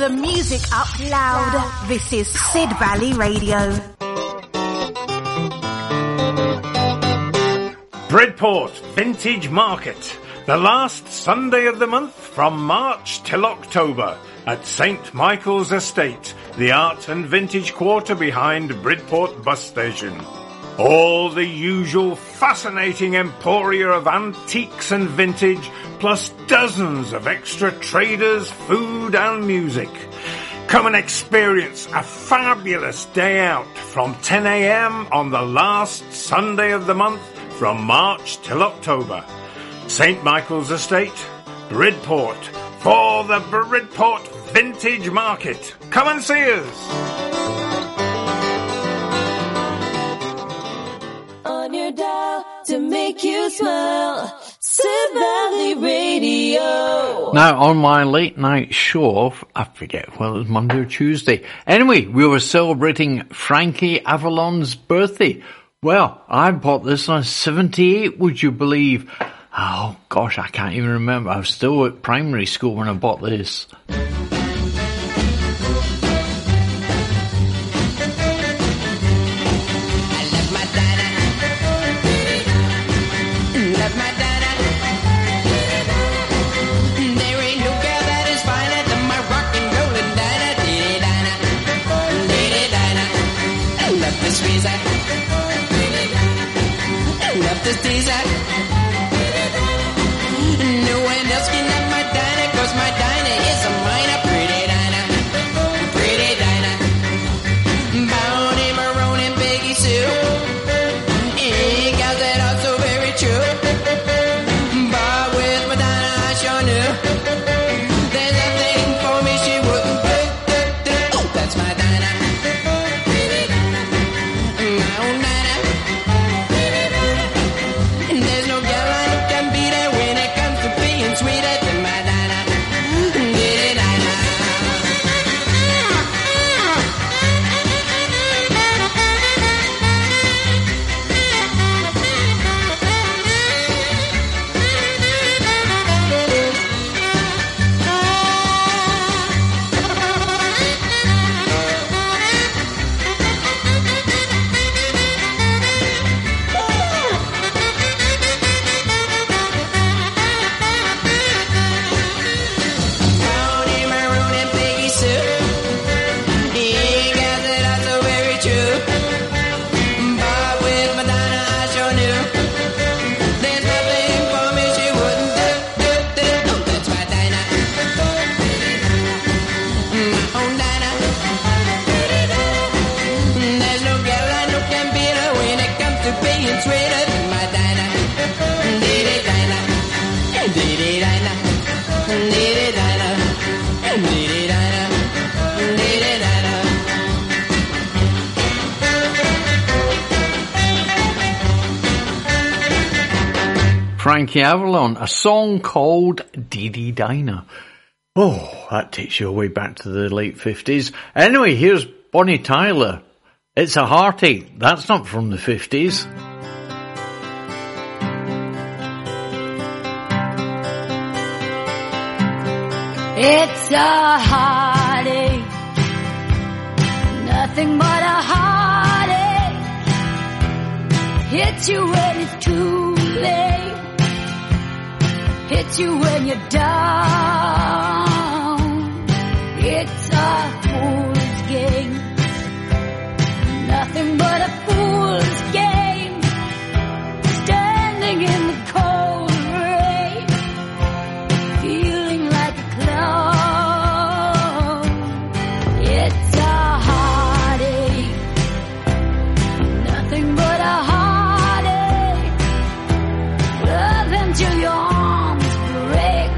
the music up loud. This is Sid Valley Radio. Breadport Vintage Market, the last Sunday of the month from March till October at St Michael's Estate, the art and vintage quarter behind Bridport bus station. All the usual fascinating emporia of antiques and vintage, plus dozens of extra traders, food and music. Come and experience a fabulous day out from 10 a.m. on the last Sunday of the month from March till October. St Michael's Estate, Bridport, for the Bridport Vintage Market. Come and see us. Your dial to make you smile. Sid Valley Radio. Now, on my late night show, I forget whether it was Monday or Tuesday. Anyway, we were celebrating Frankie Avalon's birthday. Well, I bought this on 78, would you believe? Oh, gosh, I can't even remember. I was still at primary school when I bought this. This desire, no one else can have my diner, cause my diner is a minor. Pretty diner, Bounty, Maroon and Peggy Sue, and guys that are so very true. But with my diner I sure knew, there's nothing for me she wouldn't put. Oh, that's my diner, my own diner. Frankie Avalon, a song called Dee Dee Diner. Oh, that takes you away back to the late 50s. Anyway, here's Bonnie Tyler. It's a Heartache. That's not from the 50s. It's a heartache, nothing but a heartache. Hits you when it's too late. Hits you when you're down. It's a fool's game, nothing but a fool's game. Standing in the cold rain, feeling like a clown. It's a heartache, nothing but a heartache. Love until your arms break.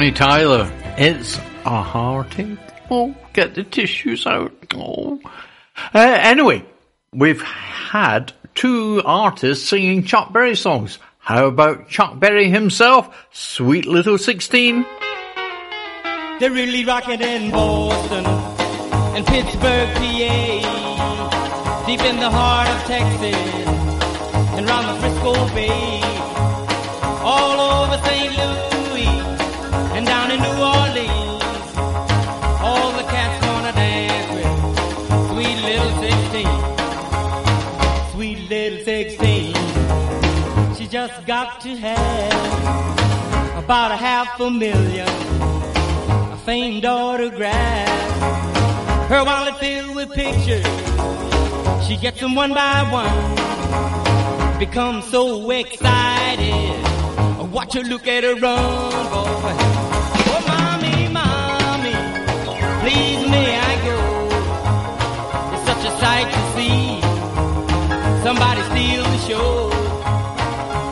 Bonnie Tyler, it's a heartache. Oh, get the tissues out. Oh. Anyway, we've had two artists singing Chuck Berry songs. How about Chuck Berry himself, Sweet Little 16? They're really rocking in Boston and Pittsburgh, PA, deep in the heart of Texas and round the Frisco Bay, all over St. Louis and down in New Orleans. All the cats gonna dance with Sweet Little 16. Sweet Little 16, she just got to have about $500,000. Famed autograph, her wallet filled with pictures, she gets them one by one, becomes so excited, watch her look at her run, boy. Oh, mommy, mommy, please may I go, it's such a sight to see, somebody steal the show,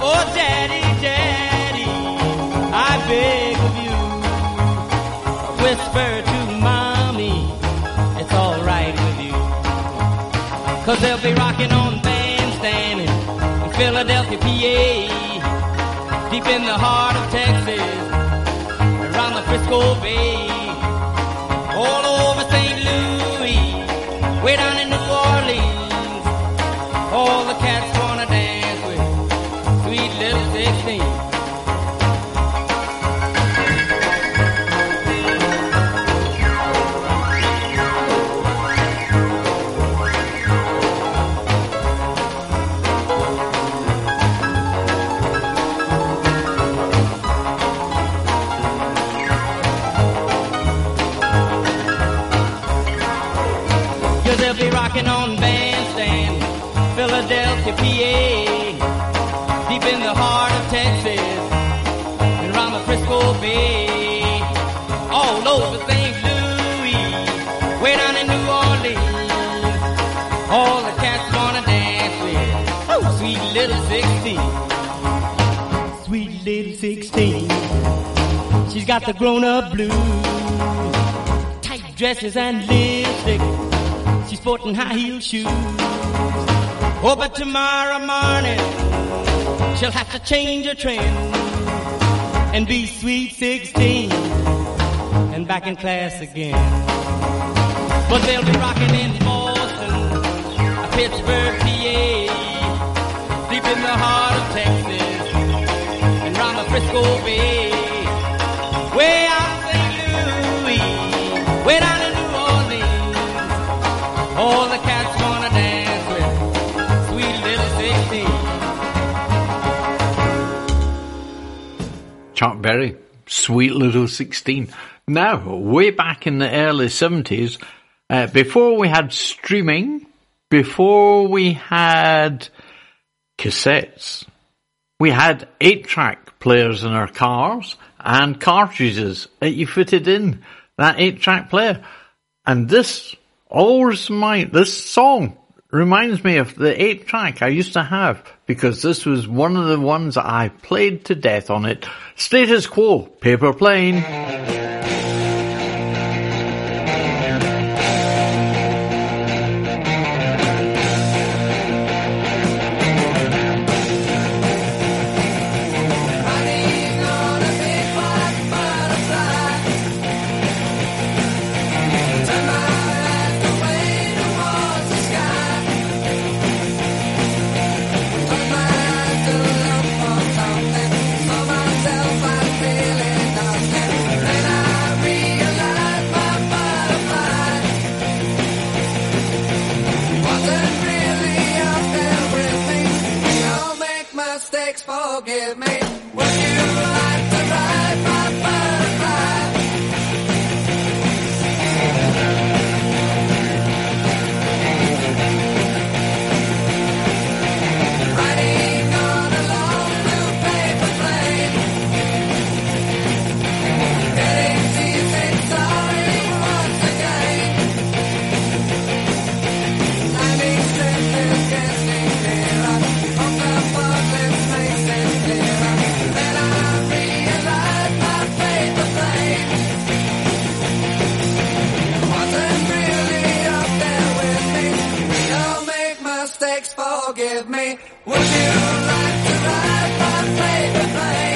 oh daddy, daddy, I beg of you. Whisper to mommy, it's all right with you. 'Cause they'll be rocking on bandstand in Philadelphia, PA, deep in the heart of Texas, around the Frisco Bay, all over St. Louis, way down in New Orleans. All the cats wanna dance with Sweet Little 16. On bandstand, Philadelphia, PA, deep in the heart of Texas, and around the Frisco Bay, all over St. Louis, way down in New Orleans, all the cats gonna dance with, oh, Sweet Little 16, Sweet Little 16, she's got the grown-up blues, tight dresses and lipstick, she's sporting high-heeled shoes. Oh, but tomorrow morning she'll have to change her trend and be Sweet 16 and back in class again. But they'll be rocking in Boston, Pittsburgh, PA, deep in the heart of Texas and round the Frisco Bay, way out St. Louis, way down in. All the cats wanna dance with Sweet Little 16. Chuck Berry, Sweet Little 16. Now, way back in the early 70s, before we had streaming, before we had cassettes, we had 8-track players in our cars and cartridges that you fitted in that 8-track player. And this... this song reminds me of the 8-track I used to have, because this was one of the ones that I played to death on it. Status Quo, Paper Plane. mistakes, forgive me. Would you like to ride my favorite plane?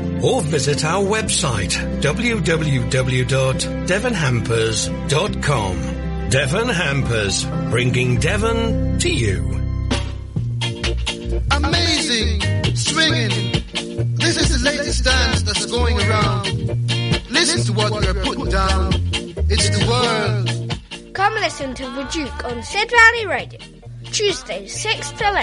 Or visit our website, www.devonhampers.com. Devon Hampers, bringing Devon to you. Amazing, swinging. This is the latest dance that's going around. Listen to what we're putting down. It's the world. Come listen to The Duke on Sid Valley Radio, Tuesdays 6 to 8,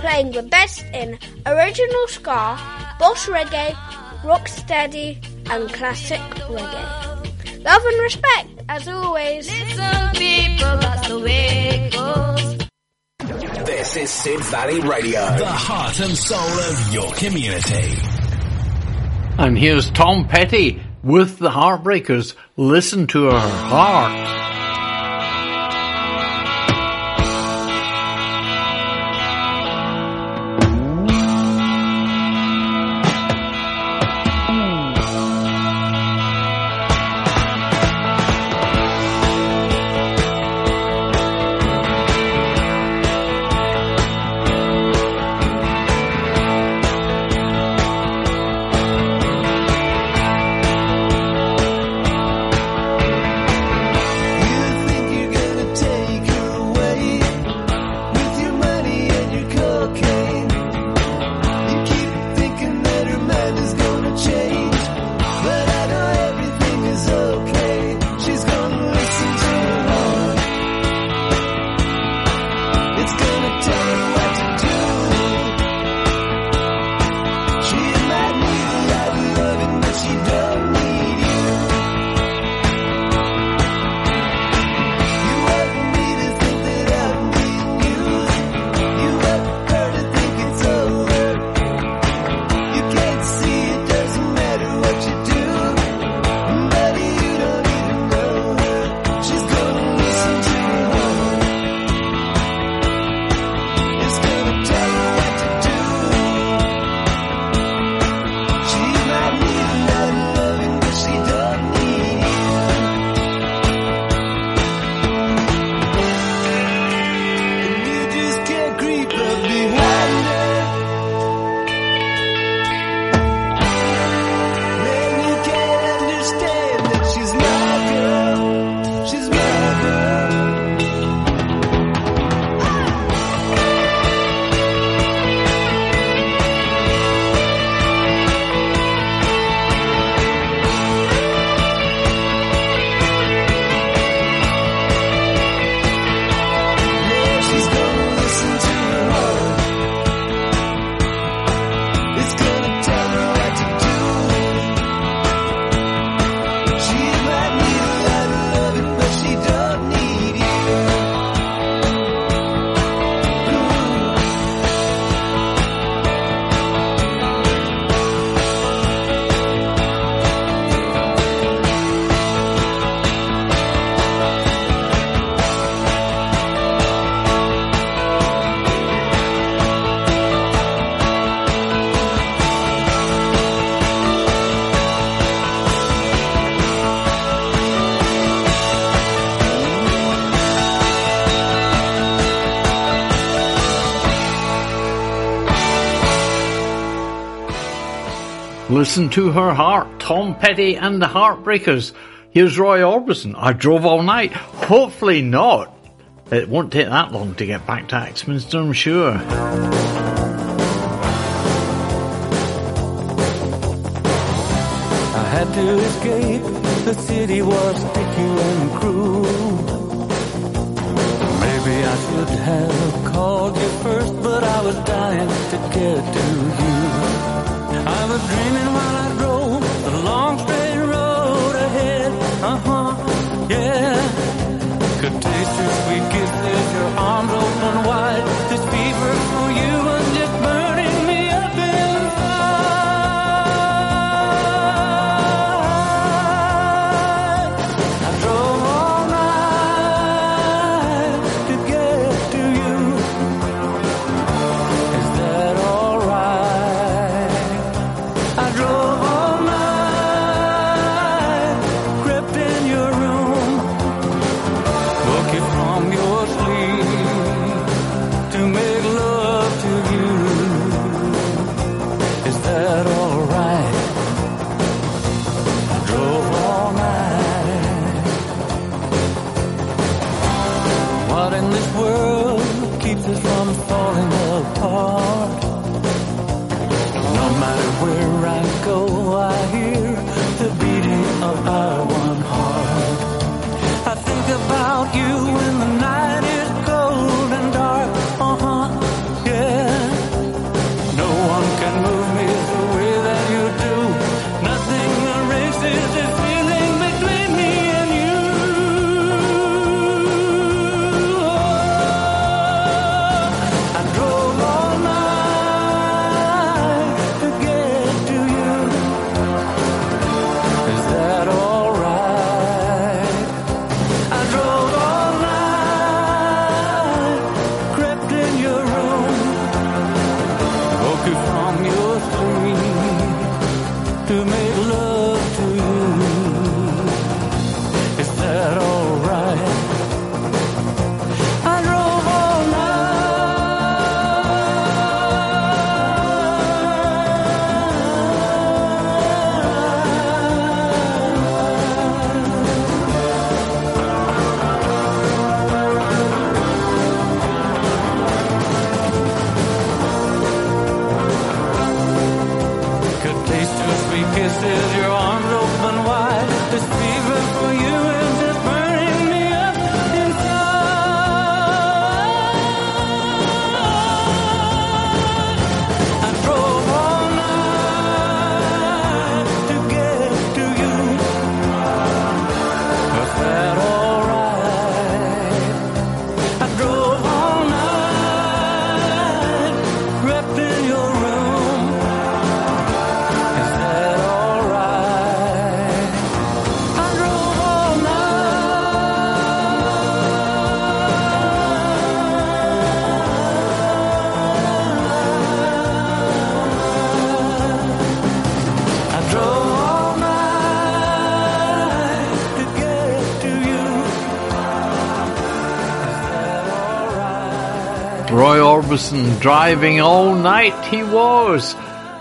playing the best in original ska, boss reggae, rocksteady and classic reggae. Love and respect, as always. Listen, people, that's the way it goes. This is Sid Valley Radio, the heart and soul of your community. And here's Tom Petty with the Heartbreakers. Listen to Her Heart. Listen to Her Heart, Tom Petty and the Heartbreakers. Here's Roy Orbison, I Drove All Night. Hopefully not. It won't take that long to get back to Axminster, I'm sure. I had to escape, the city was sticky and cruel. Maybe I should have called you first, but I was dying to get to you. I was dreaming while I drove the long straight road ahead. Uh-huh, yeah. Could taste your sweet kisses, your arms open wide. This fever for you was just burning me up inside. I drove all night to get to you. Is that alright? I drove all night, crept in your room, woke you from your sleep to make love to you. Is that alright? I drove all night. What in this world keeps us from falling apart? No matter where I go, I hear the beating of our one heart. I think about you when the night is cold and dark. Uh-huh, yeah. No one can move me the way that you do. Nothing erases the feeling between me and you. I drove all night to get to you. Is that alright? I drove all night, crept in your room, woke you from your sleep to make love to you. Is that alright? I drove all night. Could taste your sweet kisses, your arms open wide. This fever for you is just burning me up inside. I drove all night to get to you. Is that alright? I drove all night, crept in your room. Is that alright? I drove all night. I drove all night to get to you. Is that alright? Roy Orbison, driving all night he was.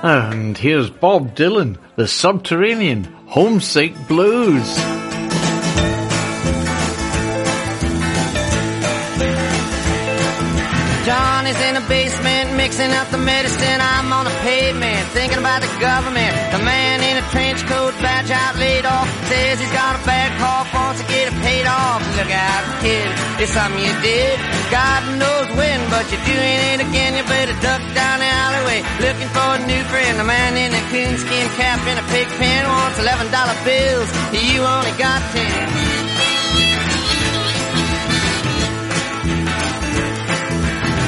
And here's Bob Dylan, the Subterranean, Homesick Blues. John is in the basement mixing up the medicine. I'm on the pavement thinking about the government. The man in a trench coat, badge out, laid off, says he's got a bad cough, wants to get it paid off. Look out, kid, it's something you did. God knows when, but you're doing it again. You better duck down the alleyway looking for a new friend. The man in a coonskin cap in a pig pen wants $11 bills. You only got 10.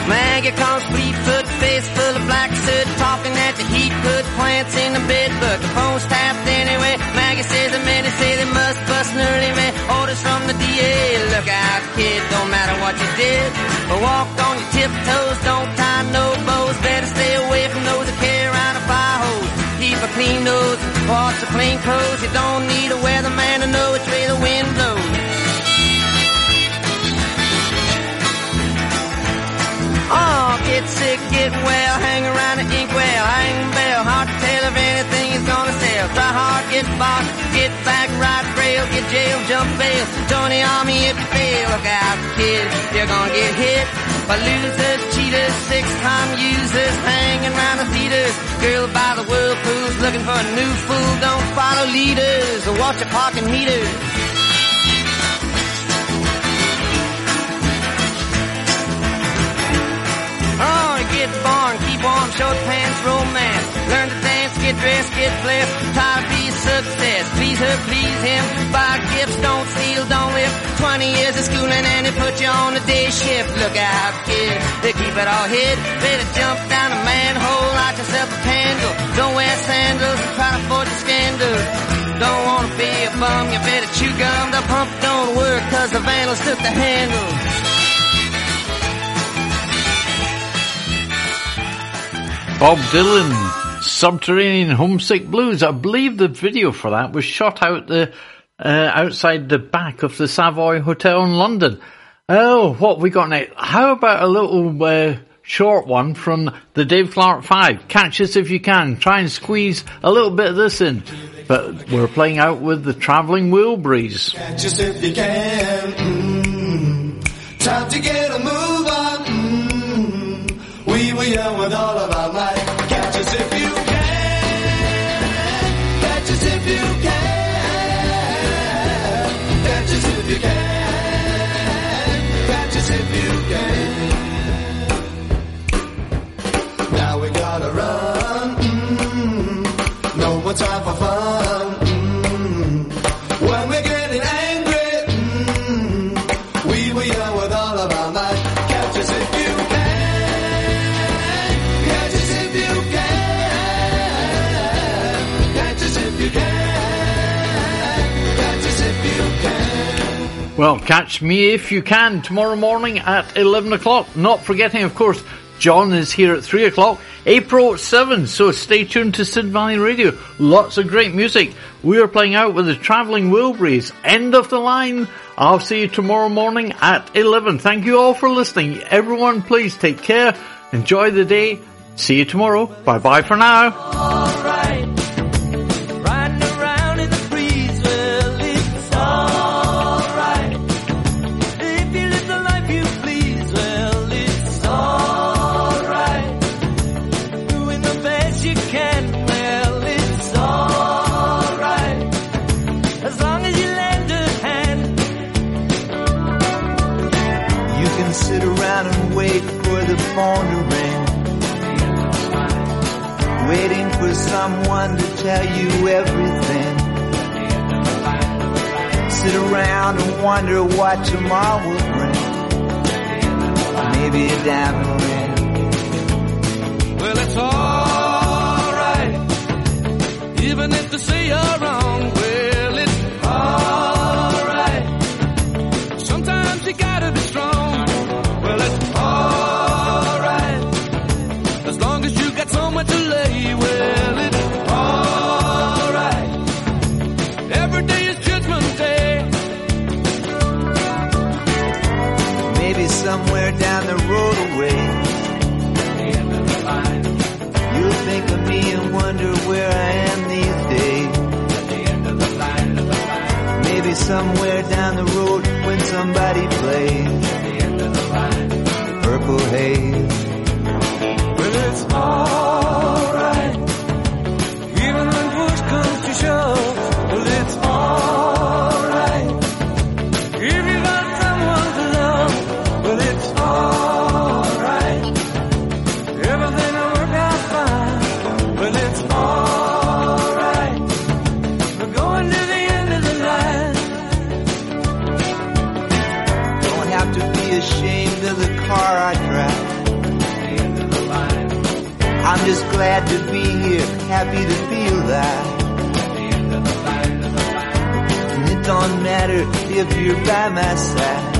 Maggie comes fleet-foot, face full of black soot, talking at the heat, put plants in the bed, but the phone's tapped anyway. Maggie says the men say they must bust an early man, orders from the DA. Look out, kid, don't matter what you did, but walk on your tiptoes, don't tie no bows, better stay away from those that carry around a fire hose. Keep a clean nose, wash the clean clothes, you don't need a weatherman to know which way the wind blows. Oh, get sick, get well, hang around the inkwell, hang bell, hard to tell if anything is gonna get box, get back, right rail, get jail, jump bail. Tony Army, it fail. Look out, kid, you're gonna get hit by losers, cheaters, six-time users, hanging around the theaters. Girl by the whirlpools, looking for a new fool. Don't follow leaders or watch your parking meters. Oh, get born, keep warm, short pants, romance. Learn to dance, get dressed, get blessed. Tired of being success, please her, please him. Buy gifts, don't steal, don't live. 20 years of schooling and they put you on the day shift. Look out, kid, they keep it all hid. Better jump down a manhole, light yourself a candle. Don't wear sandals, try to forge a scandal. Don't wanna be a bum, you better chew gum. The pump don't work, cause the vandals took the handle. Bob Dylan, Subterranean Homesick Blues. I believe the video for that was shot out the outside the back of the Savoy Hotel in London. Oh, what we got next? How about a little short one from the Dave Clark 5? Catch us if you can. Try and squeeze a little bit of this in. But we're playing out with the Travelling Wilburys. Catch us if you can. Mm-hmm. Time to get a move on. Mm-hmm. We were young with all of our life. Time for fun. Mm-hmm. When we're getting angry, mm-hmm. We were young with all of our might. Catch us if you can. Catch us if you can. Catch us if you can. Catch us if you can. Well, catch me if you can tomorrow morning at 11 o'clock. Not forgetting, of course, John is here at 3 o'clock, April 7, so stay tuned to Sid Valley Radio. Lots of great music. We are playing out with the Travelling Wilburys, End of the Line. I'll see you tomorrow morning at 11. Thank you all for listening. Everyone, please take care. Enjoy the day. See you tomorrow. Bye-bye for now. All right. Phone to ring, waiting for someone to tell you everything. Sit around and wonder what tomorrow will bring. Maybe a diamond ring. Well, it's all right, even if they say you're wrong. Well, it's all right. Sometimes you gotta be strong. Well, it's all right. Somewhere to lay, well, it's alright. Every day is Judgment Day. Maybe somewhere down the road away, you'll think of me and wonder where I am these days. Maybe somewhere down the road when somebody plays Purple Haze. It's alright, even when push comes to shove. Well, it's alright, if you got someone to love. Well, it's alright, everything will work out fine. Well, it's alright, we're going to the end of the line. Don't have to be ashamed of the car I drive. I'm just glad to be here, happy to feel that. And it don't matter if you're by my side.